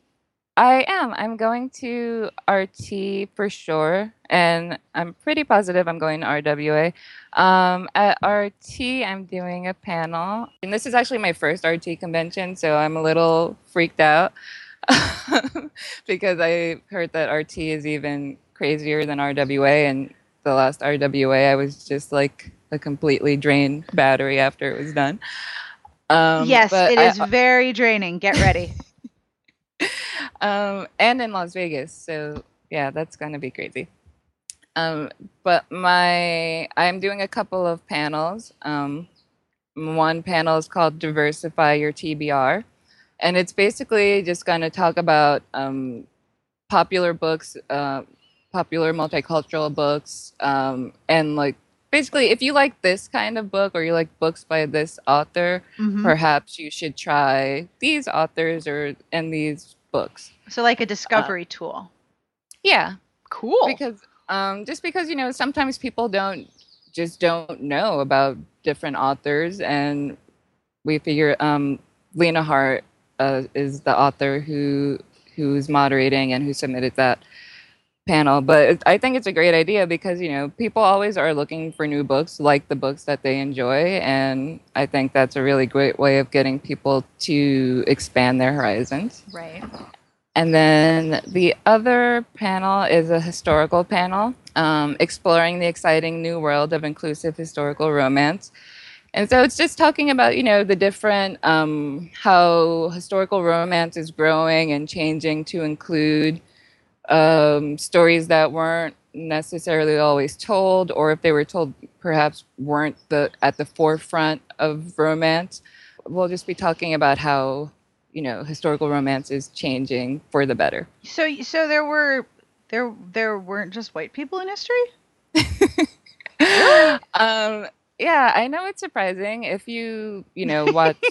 I am. I'm going to R T for sure, and I'm pretty positive I'm going to R W A. Um, at R T, I'm doing a panel, and this is actually my first R T convention, so I'm a little freaked out because I heard that R T is even crazier than R W A, and the last R W A, I was just like a completely drained battery after it was done. Um, yes, it is I, very draining. Get ready. Um, and in Las Vegas. So yeah, that's going to be crazy. Um, but my, I'm doing a couple of panels. Um, one panel is called Diversify Your T B R. And it's basically just going to talk about um, popular books, uh, popular multicultural books. Um, and like, basically, if you like this kind of book or you like books by this author, mm-hmm. perhaps you should try these authors or and these books. So like a discovery uh, tool. Yeah. Cool. Because um, just because, you know, sometimes people don't just don't know about different authors. And we figure um, Lena Hart uh, is the author who who's moderating and who submitted that panel. But I think it's a great idea because, you know, people always are looking for new books, like the books that they enjoy. And I think that's a really great way of getting people to expand their horizons. Right. And then the other panel is a historical panel, um, exploring the exciting new world of inclusive historical romance. And so it's just talking about, you know, the different, um, how historical romance is growing and changing to include um stories that weren't necessarily always told, or if they were told perhaps weren't the at the forefront of romance. We'll just be talking about how, you know, historical romance is changing for the better. So so there were there there weren't just white people in history? um yeah, I know it's surprising if you, you know, watch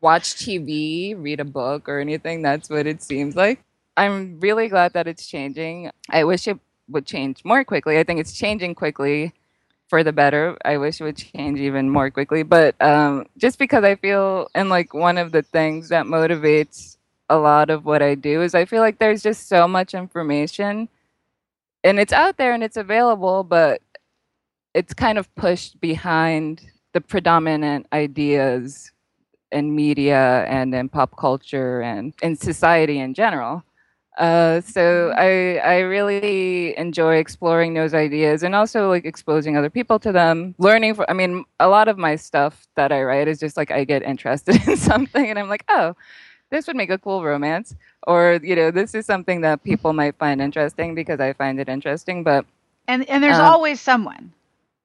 watch T V, read a book or anything, that's what it seems like. I'm really glad that it's changing. I wish it would change more quickly. I think it's changing quickly for the better. I wish it would change even more quickly. But um, just because I feel, and like one of the things that motivates a lot of what I do is I feel like there's just so much information and it's out there and it's available, but it's kind of pushed behind the predominant ideas in media and in pop culture and in society in general. Uh, so I I really enjoy exploring those ideas and also like exposing other people to them, learning. For, I mean, a lot of my stuff that I write is just like I get interested in something and I'm like, oh, this would make a cool romance, or you know, this is something that people might find interesting because I find it interesting. But and and there's um, always someone.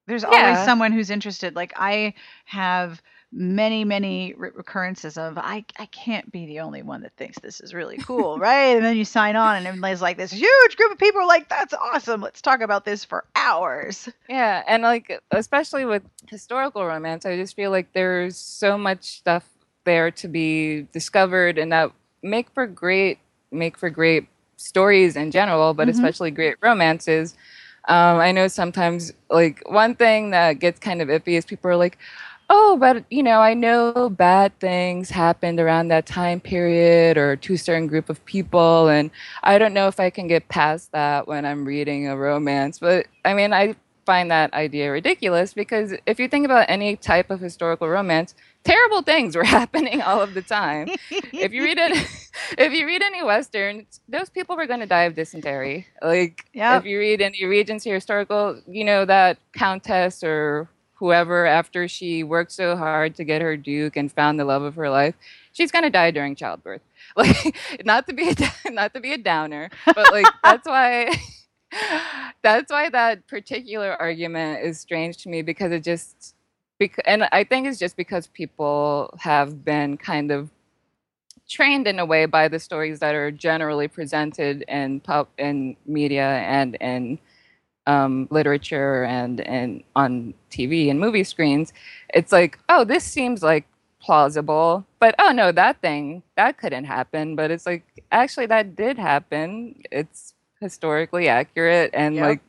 There's yeah. always someone who's interested. Like I have many, many re- recurrences of, I, I can't be the only one that thinks this is really cool, right? And then you sign on and everybody's like, this huge group of people are like, that's awesome. Let's talk about this for hours. Yeah. And like, especially with historical romance, I just feel like there's so much stuff there to be discovered and that make for great, make for great stories in general, but mm-hmm. especially great romances. Um, I know sometimes like one thing that gets kind of iffy is people are like, oh, but, you know, I know bad things happened around that time period or to a certain group of people. And I don't know if I can get past that when I'm reading a romance. But, I mean, I find that idea ridiculous because if you think about any type of historical romance, terrible things were happening all of the time. If you read it, if you read any Westerns, those people were going to die of dysentery. Like, yep. If you read any Regency historical, you know, that countess or whoever, after she worked so hard to get her duke and found the love of her life, she's gonna die during childbirth. Like, not to be a, not to be a downer, but like that's why that's why that particular argument is strange to me because it just Bec- and I think it's just because people have been kind of trained in a way by the stories that are generally presented in pop, in media and in um, literature and, and on T V and movie screens. It's like, oh, this seems like plausible, but oh no, that thing, that couldn't happen. But it's like, actually that did happen. It's historically accurate. And yep. like,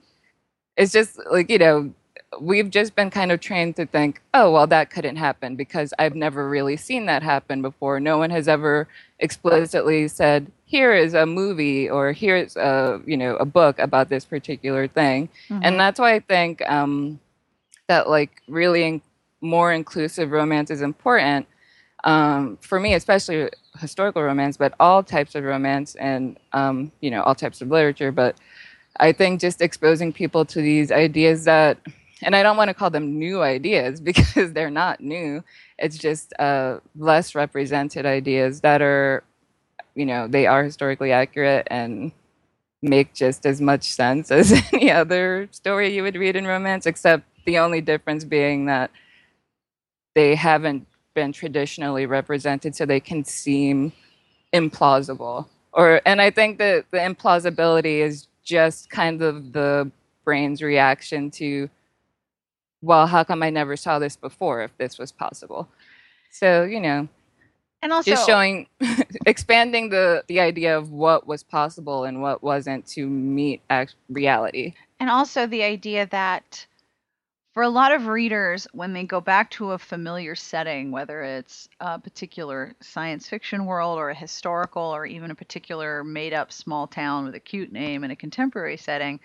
it's just like, you know, we've just been kind of trained to think, oh, well, that couldn't happen because I've never really seen that happen before. No one has ever explicitly said, here is a movie or here is a, you know, a book about this particular thing. Mm-hmm. And that's why I think um, that like really in- more inclusive romance is important um, for me, especially historical romance, but all types of romance and, um, you know, all types of literature. But I think just exposing people to these ideas that... And I don't want to call them new ideas because they're not new. It's just uh, less represented ideas that are, you know, they are historically accurate and make just as much sense as any other story you would read in romance, except the only difference being that they haven't been traditionally represented, so they can seem implausible. Or, and I think that the implausibility is just kind of the brain's reaction to, well, how come I never saw this before if this was possible? So, you know, and also just showing, expanding the, the idea of what was possible and what wasn't to meet act- reality. And also the idea that for a lot of readers, when they go back to a familiar setting, whether it's a particular science fiction world or a historical or even a particular made-up small town with a cute name in a contemporary setting,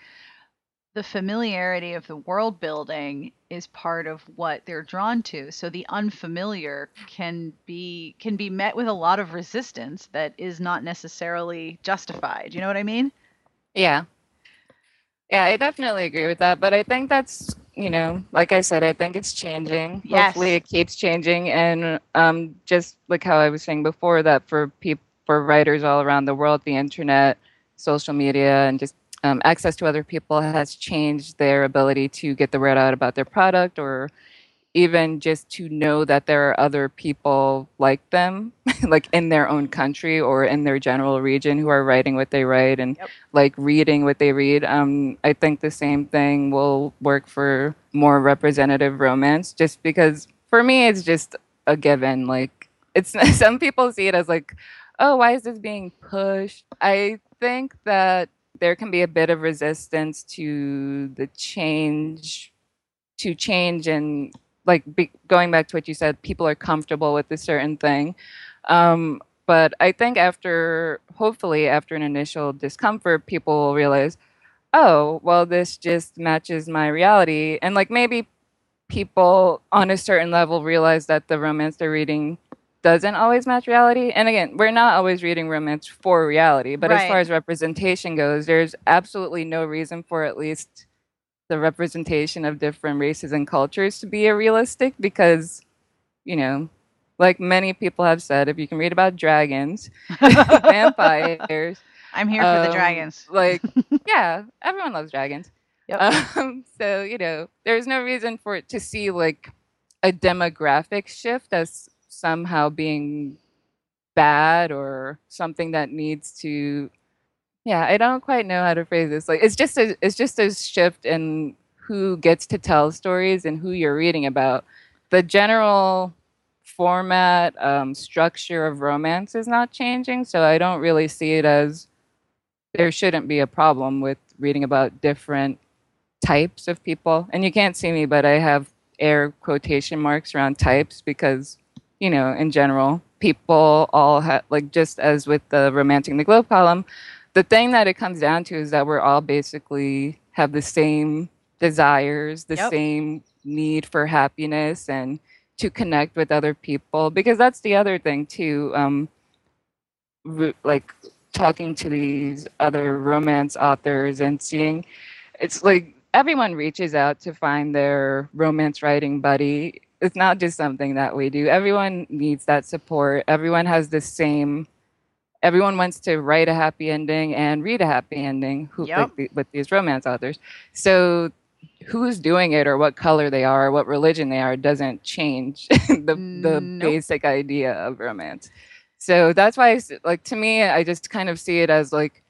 the familiarity of the world building is part of what they're drawn to. So the unfamiliar can be can be met with a lot of resistance that is not necessarily justified. You know what I mean? Yeah. Yeah, I definitely agree with that. But I think that's, you know, like I said, I think it's changing. Yes. Hopefully it keeps changing. And um, just like how I was saying before, that for people, for writers all around the world, the internet, social media, and just Um, access to other people has changed their ability to get the word out about their product, or even just to know that there are other people like them, like in their own country or in their general region, who are writing what they write and yep. like reading what they read. Um, I think the same thing will work for more representative romance, just because for me, it's just a given. Like, it's some people see it as like, oh, why is this being pushed? I think that there can be a bit of resistance to the change, to change and like be, going back to what you said, people are comfortable with a certain thing. Um, but I think after, hopefully after an initial discomfort, people will realize, oh, well, this just matches my reality. And like maybe people on a certain level realize that the romance they're reading doesn't always match reality. And again, we're not always reading romance for reality, but right. as far as representation goes, there's absolutely no reason for at least the representation of different races and cultures to be unrealistic because, you know, like many people have said, if you can read about dragons, vampires. I'm here um, for the dragons. Like, yeah, everyone loves dragons. Yep. Um, so, you know, there's no reason for it to see like a demographic shift as somehow being bad or something that needs to, yeah, I don't quite know how to phrase this. Like, it's just a, it's just a shift in who gets to tell stories and who you're reading about. The general format, um, structure of romance is not changing, so I don't really see it as there shouldn't be a problem with reading about different types of people. And you can't see me, but I have air quotation marks around types because, you know, in general, people all have, like, just as with the Romancing the Globe column, the thing that it comes down to is that we're all basically have the same desires, the yep. same need for happiness and to connect with other people. Because that's the other thing, too. Um, like, talking to these other romance authors and seeing, it's like everyone reaches out to find their romance writing buddy. It's not just something that we do. Everyone needs that support. Everyone has the same, everyone wants to write a happy ending and read a happy ending who, yep. like the, with these romance authors. So who's doing it or what color they are, or what religion they are, doesn't change the, the nope. basic idea of romance. So that's why, I, like, to me, I just kind of see it as like,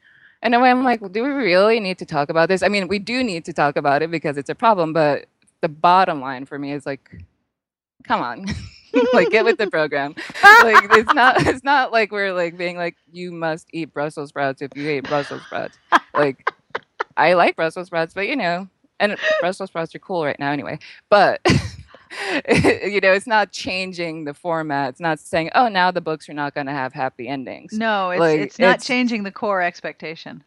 in a way, I'm like, well, do we really need to talk about this? I mean, we do need to talk about it because it's a problem, but the bottom line for me is like, come on. Like, get with the program. Like, it's not it's not like we're like being like, you must eat Brussels sprouts if you hate Brussels sprouts. Like, I like Brussels sprouts, but you know, and Brussels sprouts are cool right now anyway. But you know, it's not changing the format. It's not saying, oh, now the books are not going to have happy endings. No, it's like, it's not it's, changing the core expectation.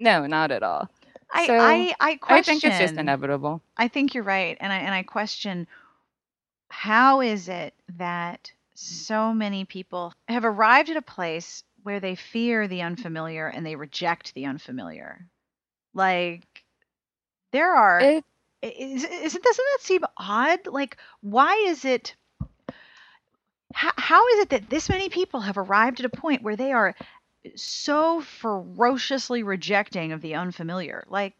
No, not at all. I, so, I, I question. I think it's just inevitable. I think you're right, and I and I question. How is it that so many people have arrived at a place where they fear the unfamiliar and they reject the unfamiliar? Like, there are... It, is, is it, doesn't that seem odd? Like, why is it... How, how is it that this many people have arrived at a point where they are so ferociously rejecting of the unfamiliar? Like,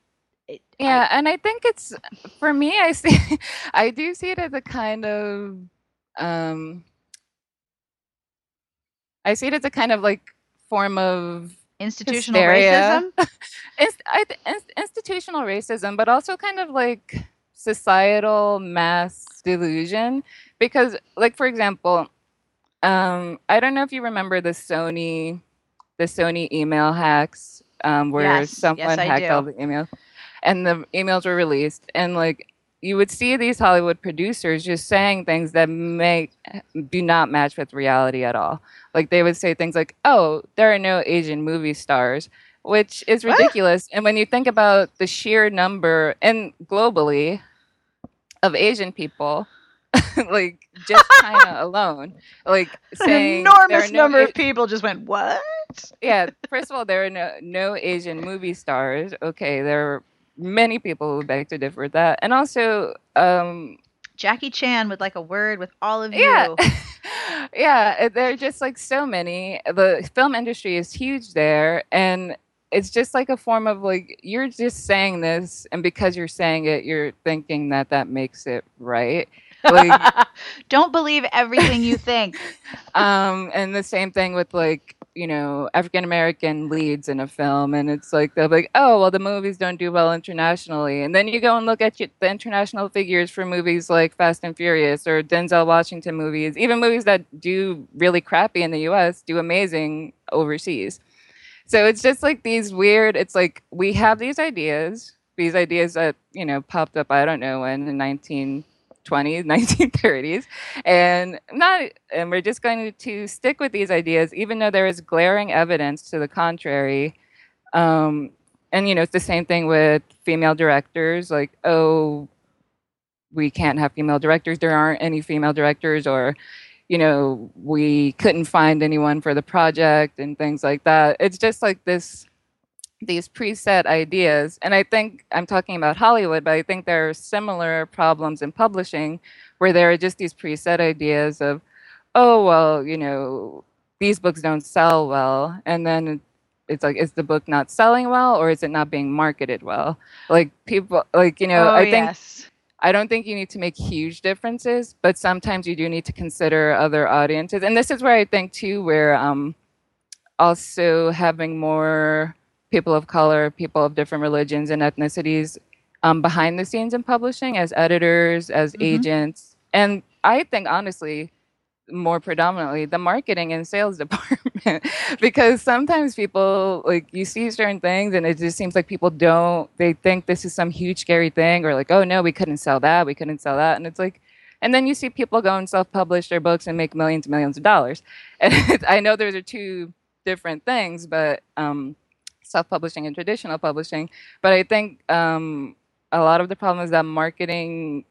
It, yeah, I, and I think it's, for me, I see, I do see it as a kind of, um, I see it as a kind of like form of institutional hysteria. Racism. Inst- I th- inst- institutional racism, but also kind of like societal mass delusion, because, like, for example, um, I don't know if you remember the Sony, the Sony email hacks, um, where yes, someone yes, hacked do. all the emails. And the emails were released, and like you would see these Hollywood producers just saying things that may do not match with reality at all. Like, they would say things like, "Oh, there are no Asian movie stars," which is ridiculous. What? And when you think about the sheer number and globally of Asian people, like just China alone, like saying an enormous no number a- of people just went, "What?" Yeah. First of all, there are no, no Asian movie stars. Okay, there are many people would beg to differ with that. And also... Um, Jackie Chan would like a word with all of yeah. you. Yeah, there are just like so many. The film industry is huge there. And it's just like a form of like, you're just saying this, and because you're saying it, you're thinking that that makes it right. Like, don't believe everything you think. Um, and the same thing with like, you know, African-American leads in a film, and it's like, they'll be like, oh, well, the movies don't do well internationally. And then you go and look at your, the international figures for movies like Fast and Furious or Denzel Washington movies, even movies that do really crappy in the U S do amazing overseas. So it's just like these weird, it's like, we have these ideas, these ideas that, you know, popped up, I don't know when, in nineteen twenties, nineteen thirties, and not, and we're just going to stick with these ideas, even though there is glaring evidence to the contrary. Um, and you know, it's the same thing with female directors. Like, oh, we can't have female directors. There aren't any female directors, or you know, we couldn't find anyone for the project, and things like that. It's just like this, these preset ideas. And I think I'm talking about Hollywood, but I think there are similar problems in publishing where there are just these preset ideas of, oh, well, you know, these books don't sell well. And then it's like, is the book not selling well, or is it not being marketed well? Like people, like, you know, oh, I think, yes. I don't think you need to make huge differences, but sometimes you do need to consider other audiences. And this is where I think too, where um, also having more people of color, people of different religions and ethnicities um, behind the scenes in publishing as editors, as mm-hmm. agents. And I think, honestly, more predominantly, the marketing and sales department. Because sometimes people, like, you see certain things and it just seems like people don't, they think this is some huge scary thing, or like, oh, no, we couldn't sell that, we couldn't sell that. And it's like, and then you see people go and self-publish their books and make millions and millions of dollars. And I know those are two different things, but... Um, self-publishing and traditional publishing. But I think um, a lot of the problem is that marketing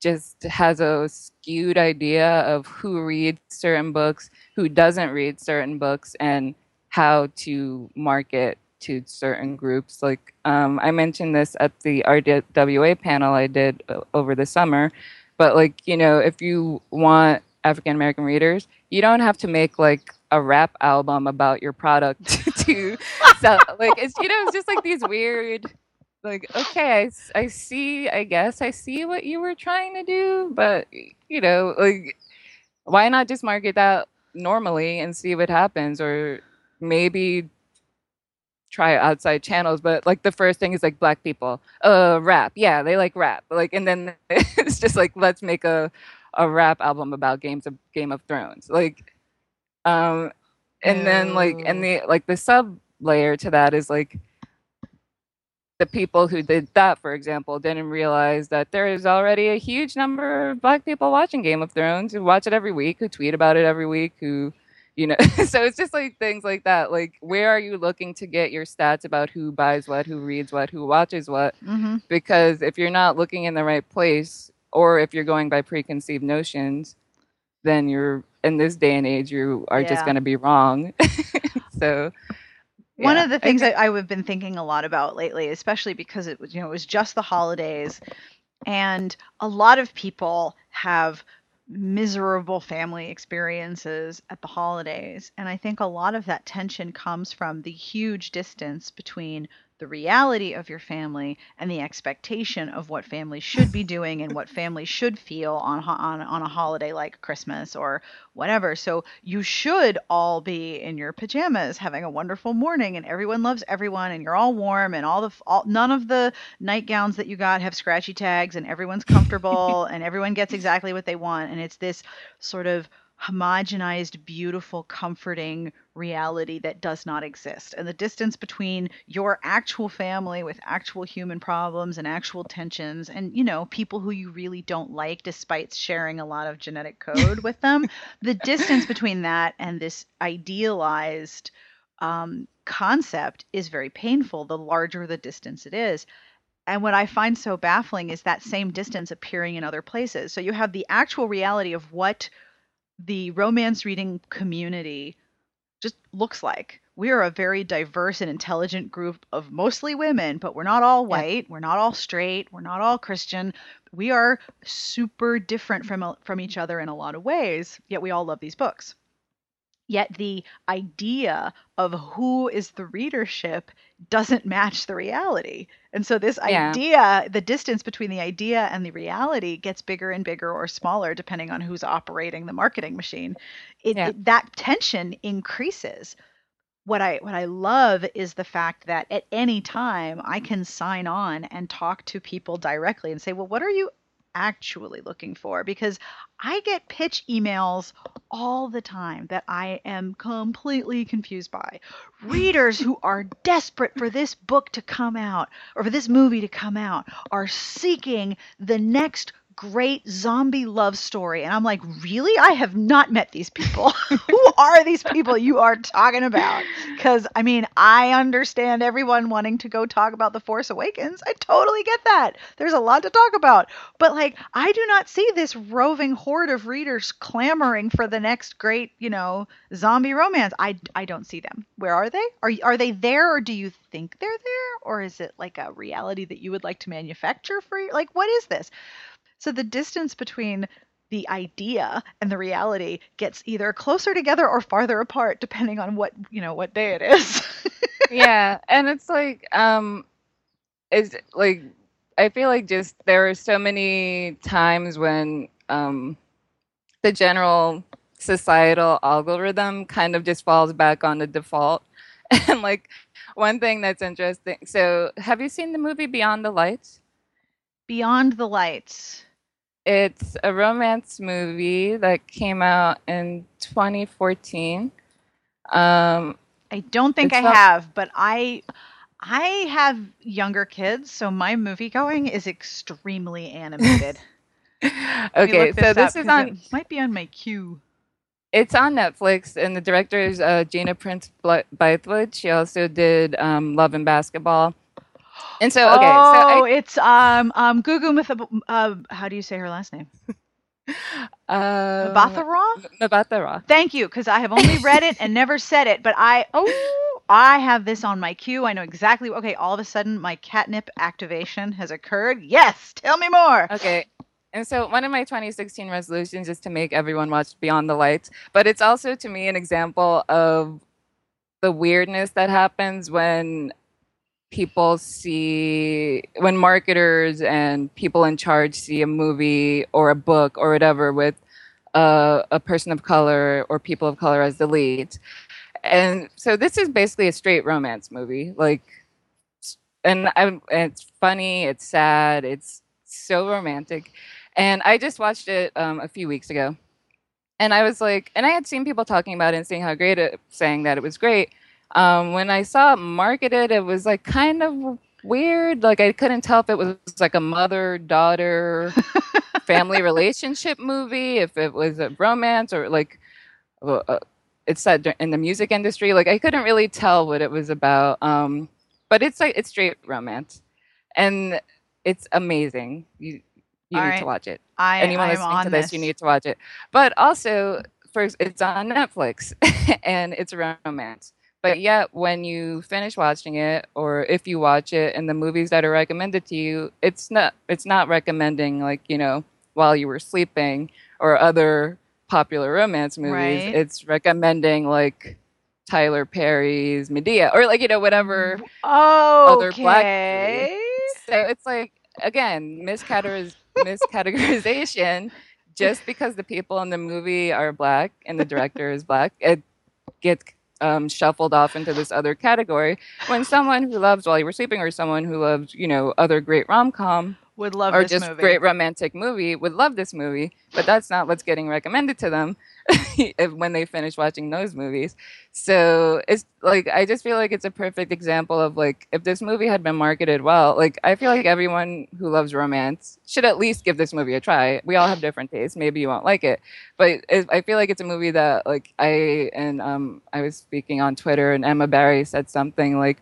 just has a skewed idea of who reads certain books, who doesn't read certain books, and how to market to certain groups. Like um, I mentioned this at the R W A panel I did over the summer, but like, you know, if you want African-American readers, you don't have to make like a rap album about your product to sell. Like, it's, you know, it's just like these weird like, okay, I, I see, I guess I see what you were trying to do, but, you know, like, why not just market that normally and see what happens, or maybe try outside channels. But, like, the first thing is, like, black people, uh, rap. Yeah, they like rap. Like, and then it's just like, let's make a, a rap album about games of Game of Thrones. Like, um, and then, like, and the, like, the sub layer to that is, like, the people who did that, for example, didn't realize that there is already a huge number of black people watching Game of Thrones, who watch it every week, who tweet about it every week, who, you know, so it's just like things like that. Like, where are you looking to get your stats about who buys what, who reads what, who watches what? Mm-hmm. Because if you're not looking in the right place, or if you're going by preconceived notions, then you're, in this day and age, you are yeah. just going to be wrong. So... Yeah. One of the things I, I've been thinking a lot about lately, especially because it was, you know, it was just the holidays, and a lot of people have miserable family experiences at the holidays. And I think a lot of that tension comes from the huge distance between the reality of your family and the expectation of what families should be doing and what families should feel on, on on a holiday like Christmas or whatever. So you should all be in your pajamas having a wonderful morning, and everyone loves everyone, and you're all warm, and all the all, none of the nightgowns that you got have scratchy tags, and everyone's comfortable and everyone gets exactly what they want. And it's this sort of homogenized, beautiful, comforting reality that does not exist. And the distance between your actual family with actual human problems and actual tensions and, you know, people who you really don't like despite sharing a lot of genetic code with them, the distance between that and this idealized um, concept is very painful, the larger the distance it is. And what I find so baffling is that same distance appearing in other places. So you have the actual reality of what the romance reading community just looks like. We are a very diverse and intelligent group of mostly women, but we're not all white. We're not all straight. We're not all Christian. We are super different from, from each other in a lot of ways, yet we all love these books. Yet the idea of who is the readership doesn't match the reality. And so this yeah. idea, the distance between the idea and the reality gets bigger and bigger or smaller, depending on who's operating the marketing machine. It, yeah. it, that tension increases. What I what I love is the fact that at any time I can sign on and talk to people directly and say, well, what are you actually looking for? Because I get pitch emails all the time that I am completely confused by. Readers who are desperate for this book to come out or for this movie to come out are seeking the next great zombie love story. And I'm like, really? I have not met these people. Who are these people you are talking about? Because, I mean, I understand everyone wanting to go talk about The Force Awakens. I totally get that. There's a lot to talk about. But, like, I do not see this roving horde of readers clamoring for the next great, you know, zombie romance. I, I don't see them. Where are they? Are, are they there, or do you think they're there? Or is it, like, a reality that you would like to manufacture for you? Like, what is this? So the distance between the idea and the reality gets either closer together or farther apart, depending on what, you know, what day it is. Yeah. And it's like, um, it's like, I feel like just there are so many times when um, the general societal algorithm kind of just falls back on the default. And, like, one thing that's interesting. So have you seen the movie Beyond the Lights? Beyond the Lights. It's a romance movie that came out in twenty fourteen. Um, I don't think I have, but I I have younger kids, so my movie going is extremely animated. Okay, so this is on... It might be on my queue. It's on Netflix, and the director is uh, Gina Prince-Bythewood. She also did um, Love and Basketball. And so, okay. Oh, so I, it's um um Gugu Mbatha-Raw. Uh, how do you say her last name? Uh, Mbatha-Raw. Mbatha-Raw. Thank you, because I have only read it and never said it. But I oh, I have this on my queue. I know exactly. Okay, all of a sudden my catnip activation has occurred. Yes, tell me more. Okay. And so one of my twenty sixteen resolutions is to make everyone watch Beyond the Lights. But it's also, to me, an example of the weirdness that happens when people see, when marketers and people in charge see a movie or a book or whatever with uh, a person of color or people of color as the leads. And so this is basically a straight romance movie. Like, and I'm, it's funny, it's sad, it's so romantic. And I just watched it um, a few weeks ago. And I was like, and I had seen people talking about it and seeing how great it, saying that it was great. Um, when I saw it marketed, it was like kind of weird. Like I couldn't tell if it was like a mother-daughter family relationship movie, if it was a romance or like uh, it's set in the music industry. Like I couldn't really tell what it was about. Um, but it's like, it's straight romance and it's amazing. You you All need right. to watch it. I, Anyone I'm listening to this, this, you need to watch it. But also, first, it's on Netflix and it's a romance. But yet, when you finish watching it, or if you watch it, and the movies that are recommended to you, it's not—it's not recommending like you know, While You Were Sleeping or other popular romance movies. Right. It's recommending like Tyler Perry's Medea or like you know whatever oh, okay. other black movie. So it's like again miscategoriz- miscategorization. Just because the people in the movie are black and the director is black, it gets Um, shuffled off into this other category when someone who loves While You Were Sleeping or someone who loves, you know, other great rom-com would love or this just movie. Great romantic movie would love this movie, but that's not what's getting recommended to them when they finish watching those movies. So it's like, I just feel like it's a perfect example of like, if this movie had been marketed well, like I feel like everyone who loves romance should at least give this movie a try. We all have different tastes. Maybe you won't like it, but it, I feel like it's a movie that like I, and um, I was speaking on Twitter and Emma Barry said something like,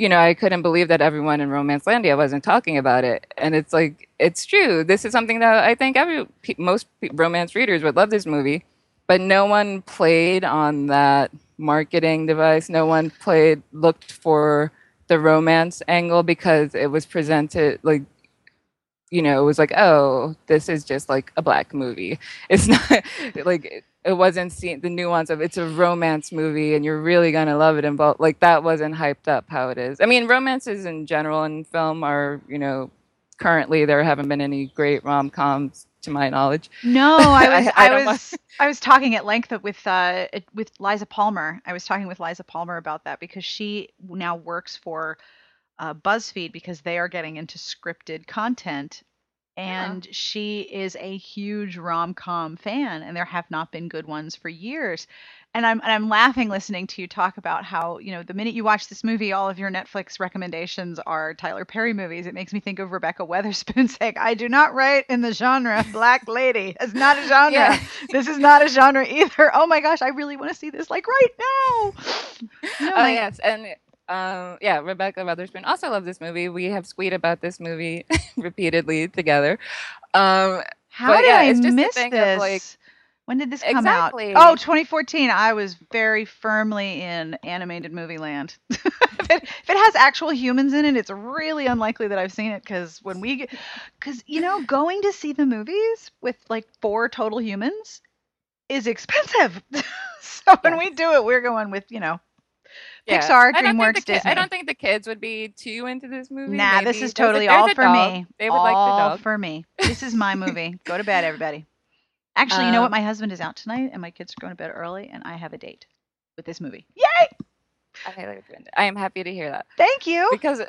you know, I couldn't believe that everyone in Romancelandia wasn't talking about it. And it's like, it's true. This is something that I think every most romance readers would love this movie, but no one played on that marketing device. No one played, looked for the romance angle because it was presented like, you know, it was like, oh, this is just like a black movie. It's not like it wasn't seen the nuance of it's a romance movie and you're really going to love it. And like that wasn't hyped up how it is. I mean, romances in general in film are, you know, currently there haven't been any great rom-coms to my knowledge. No, I was I, I, I was I was talking at length with uh with Liza Palmer. I was talking with Liza Palmer about that because she now works for Uh, BuzzFeed because they are getting into scripted content and yeah. she is a huge rom-com fan and there have not been good ones for years. And I'm and I'm laughing listening to you talk about how, you know, the minute you watch this movie, all of your Netflix recommendations are Tyler Perry movies. It makes me think of Rebecca Weatherspoon saying, I do not write in the genre black lady. It's not a genre. Yeah. This is not a genre either. Oh my gosh, I really want to see this like right now. No, oh my- yes. And Um, yeah, Rebecca Weatherspoon also loved this movie. We have squeaked about this movie repeatedly together. Um, How but did yeah, I it's just miss this? Of like, when did this come exactly. out? Oh, twenty fourteen. I was very firmly in animated movie land. if, it, if it has actual humans in it, it's really unlikely that I've seen it because when we, because you know, going to see the movies with like four total humans is expensive. So yes. when we do it, we're going with you know. Yeah. Pixar, DreamWorks, Disney. Ki- I don't think the kids would be too into this movie. Nah, maybe. This is totally There's all for dog. Me. They would all like the dog. All for me. This is my movie. Go to bed, everybody. Actually, um, you know what? My husband is out tonight, and my kids are going to bed early, and I have a date with this movie. Yay! I, I am happy to hear that. Thank you. Because,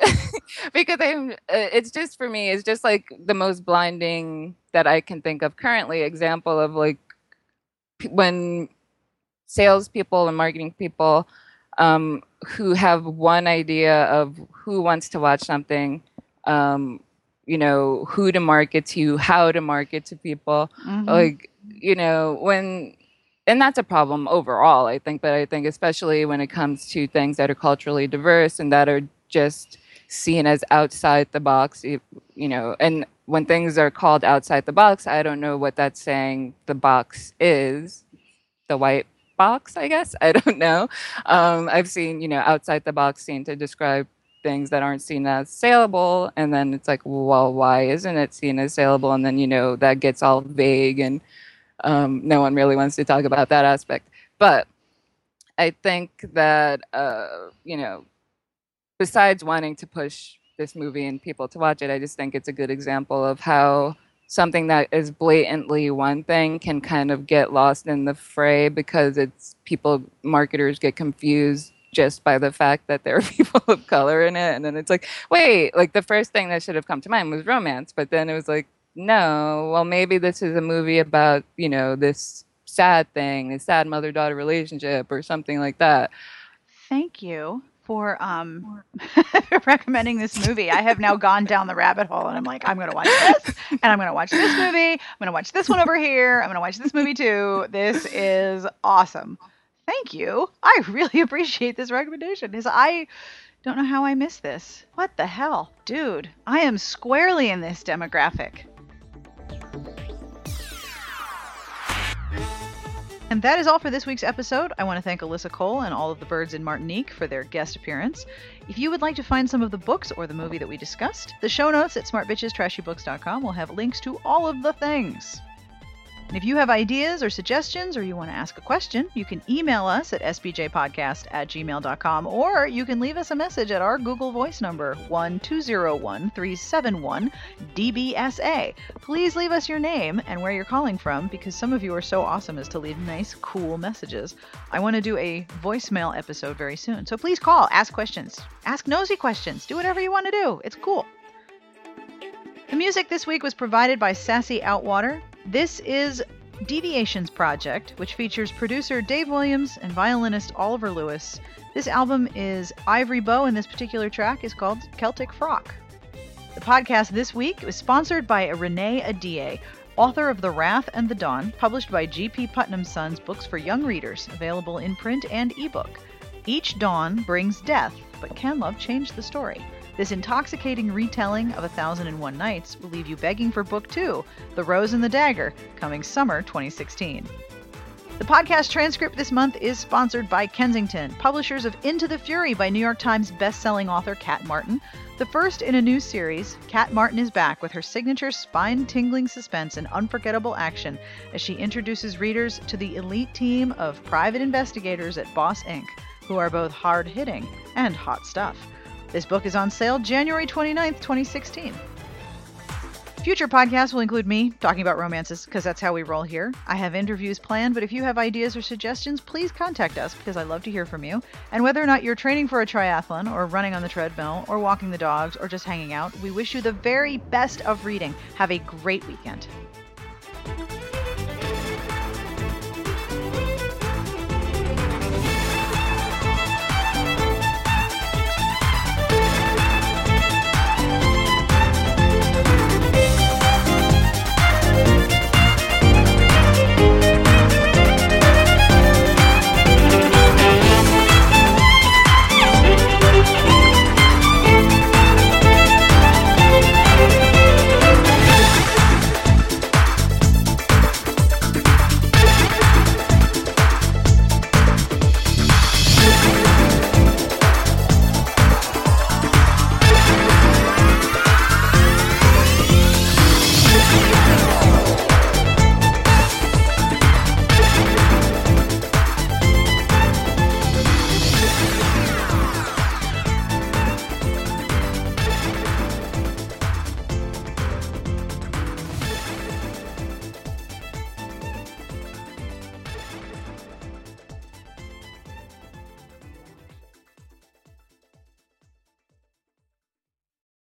because I'm. Uh, it's just for me. It's just like the most blinding that I can think of currently example of like p- when salespeople and marketing people. Um, who have one idea of who wants to watch something, um, you know, who to market to, how to market to people. Mm-hmm. Like, you know, when, and that's a problem overall, I think, but I think especially when it comes to things that are culturally diverse and that are just seen as outside the box, you, you know, and when things are called outside the box, I don't know what that's saying the box is, the white box, I guess. I don't know. Um, I've seen, you know, outside the box seen to describe things that aren't seen as saleable. And then it's like, well, why isn't it seen as saleable? And then, you know, that gets all vague and um, no one really wants to talk about that aspect. But I think that, uh, you know, besides wanting to push this movie and people to watch it, I just think it's a good example of how something that is blatantly one thing can kind of get lost in the fray because it's people, marketers get confused just by the fact that there are people of color in it. And then it's like, wait, like the first thing that should have come to mind was romance. But then it was like, no, well, maybe this is a movie about, you know, this sad thing, this sad mother-daughter relationship or something like that. Thank you for um, recommending this movie. I have now gone down the rabbit hole and I'm like, I'm going to watch this and I'm going to watch this movie. I'm going to watch this one over here. I'm going to watch this movie too. This is awesome. Thank you. I really appreciate this recommendation. Because I don't know how I missed this. What the hell? Dude, I am squarely in this demographic. And that is all for this week's episode. I want to thank Alyssa Cole and all of the birds in Martinique for their guest appearance. If you would like to find some of the books or the movie that we discussed, the show notes at smart bitches trashy books dot com will have links to all of the things. And if you have ideas or suggestions or you want to ask a question, you can email us at s b j podcast at gmail dot com or you can leave us a message at our Google Voice number one two zero one three seven one D B S A. Please leave us your name and where you're calling from because some of you are so awesome as to leave nice, cool messages. I want to do a voicemail episode very soon. So please call, ask questions, ask nosy questions, do whatever you want to do. It's cool. The music this week was provided by Sassy Outwater. This is Deviations Project, which features producer Dave Williams and violinist Oliver Lewis. This album is Ivory Bow, and this particular track is called Celtic Frock. The podcast this week was sponsored by Renee Ahdieh, author of The Wrath and the Dawn, published by G P. Putnam's Sons Books for Young Readers, available in print and ebook. Each dawn brings death, but can love change the story? This intoxicating retelling of A Thousand and One Nights will leave you begging for book two, The Rose and the Dagger, coming summer twenty sixteen. The podcast transcript this month is sponsored by Kensington, publishers of Into the Fury by New York Times bestselling author Kat Martin. The first in a new series, Kat Martin is back with her signature spine-tingling suspense and unforgettable action as she introduces readers to the elite team of private investigators at Boss Incorporated, who are both hard-hitting and hot stuff. This book is on sale January twenty-ninth, twenty sixteen. Future podcasts will include me talking about romances, because that's how we roll here. I have interviews planned, but if you have ideas or suggestions, please contact us, because I love to hear from you. And whether or not you're training for a triathlon, or running on the treadmill, or walking the dogs, or just hanging out, we wish you the very best of reading. Have a great weekend.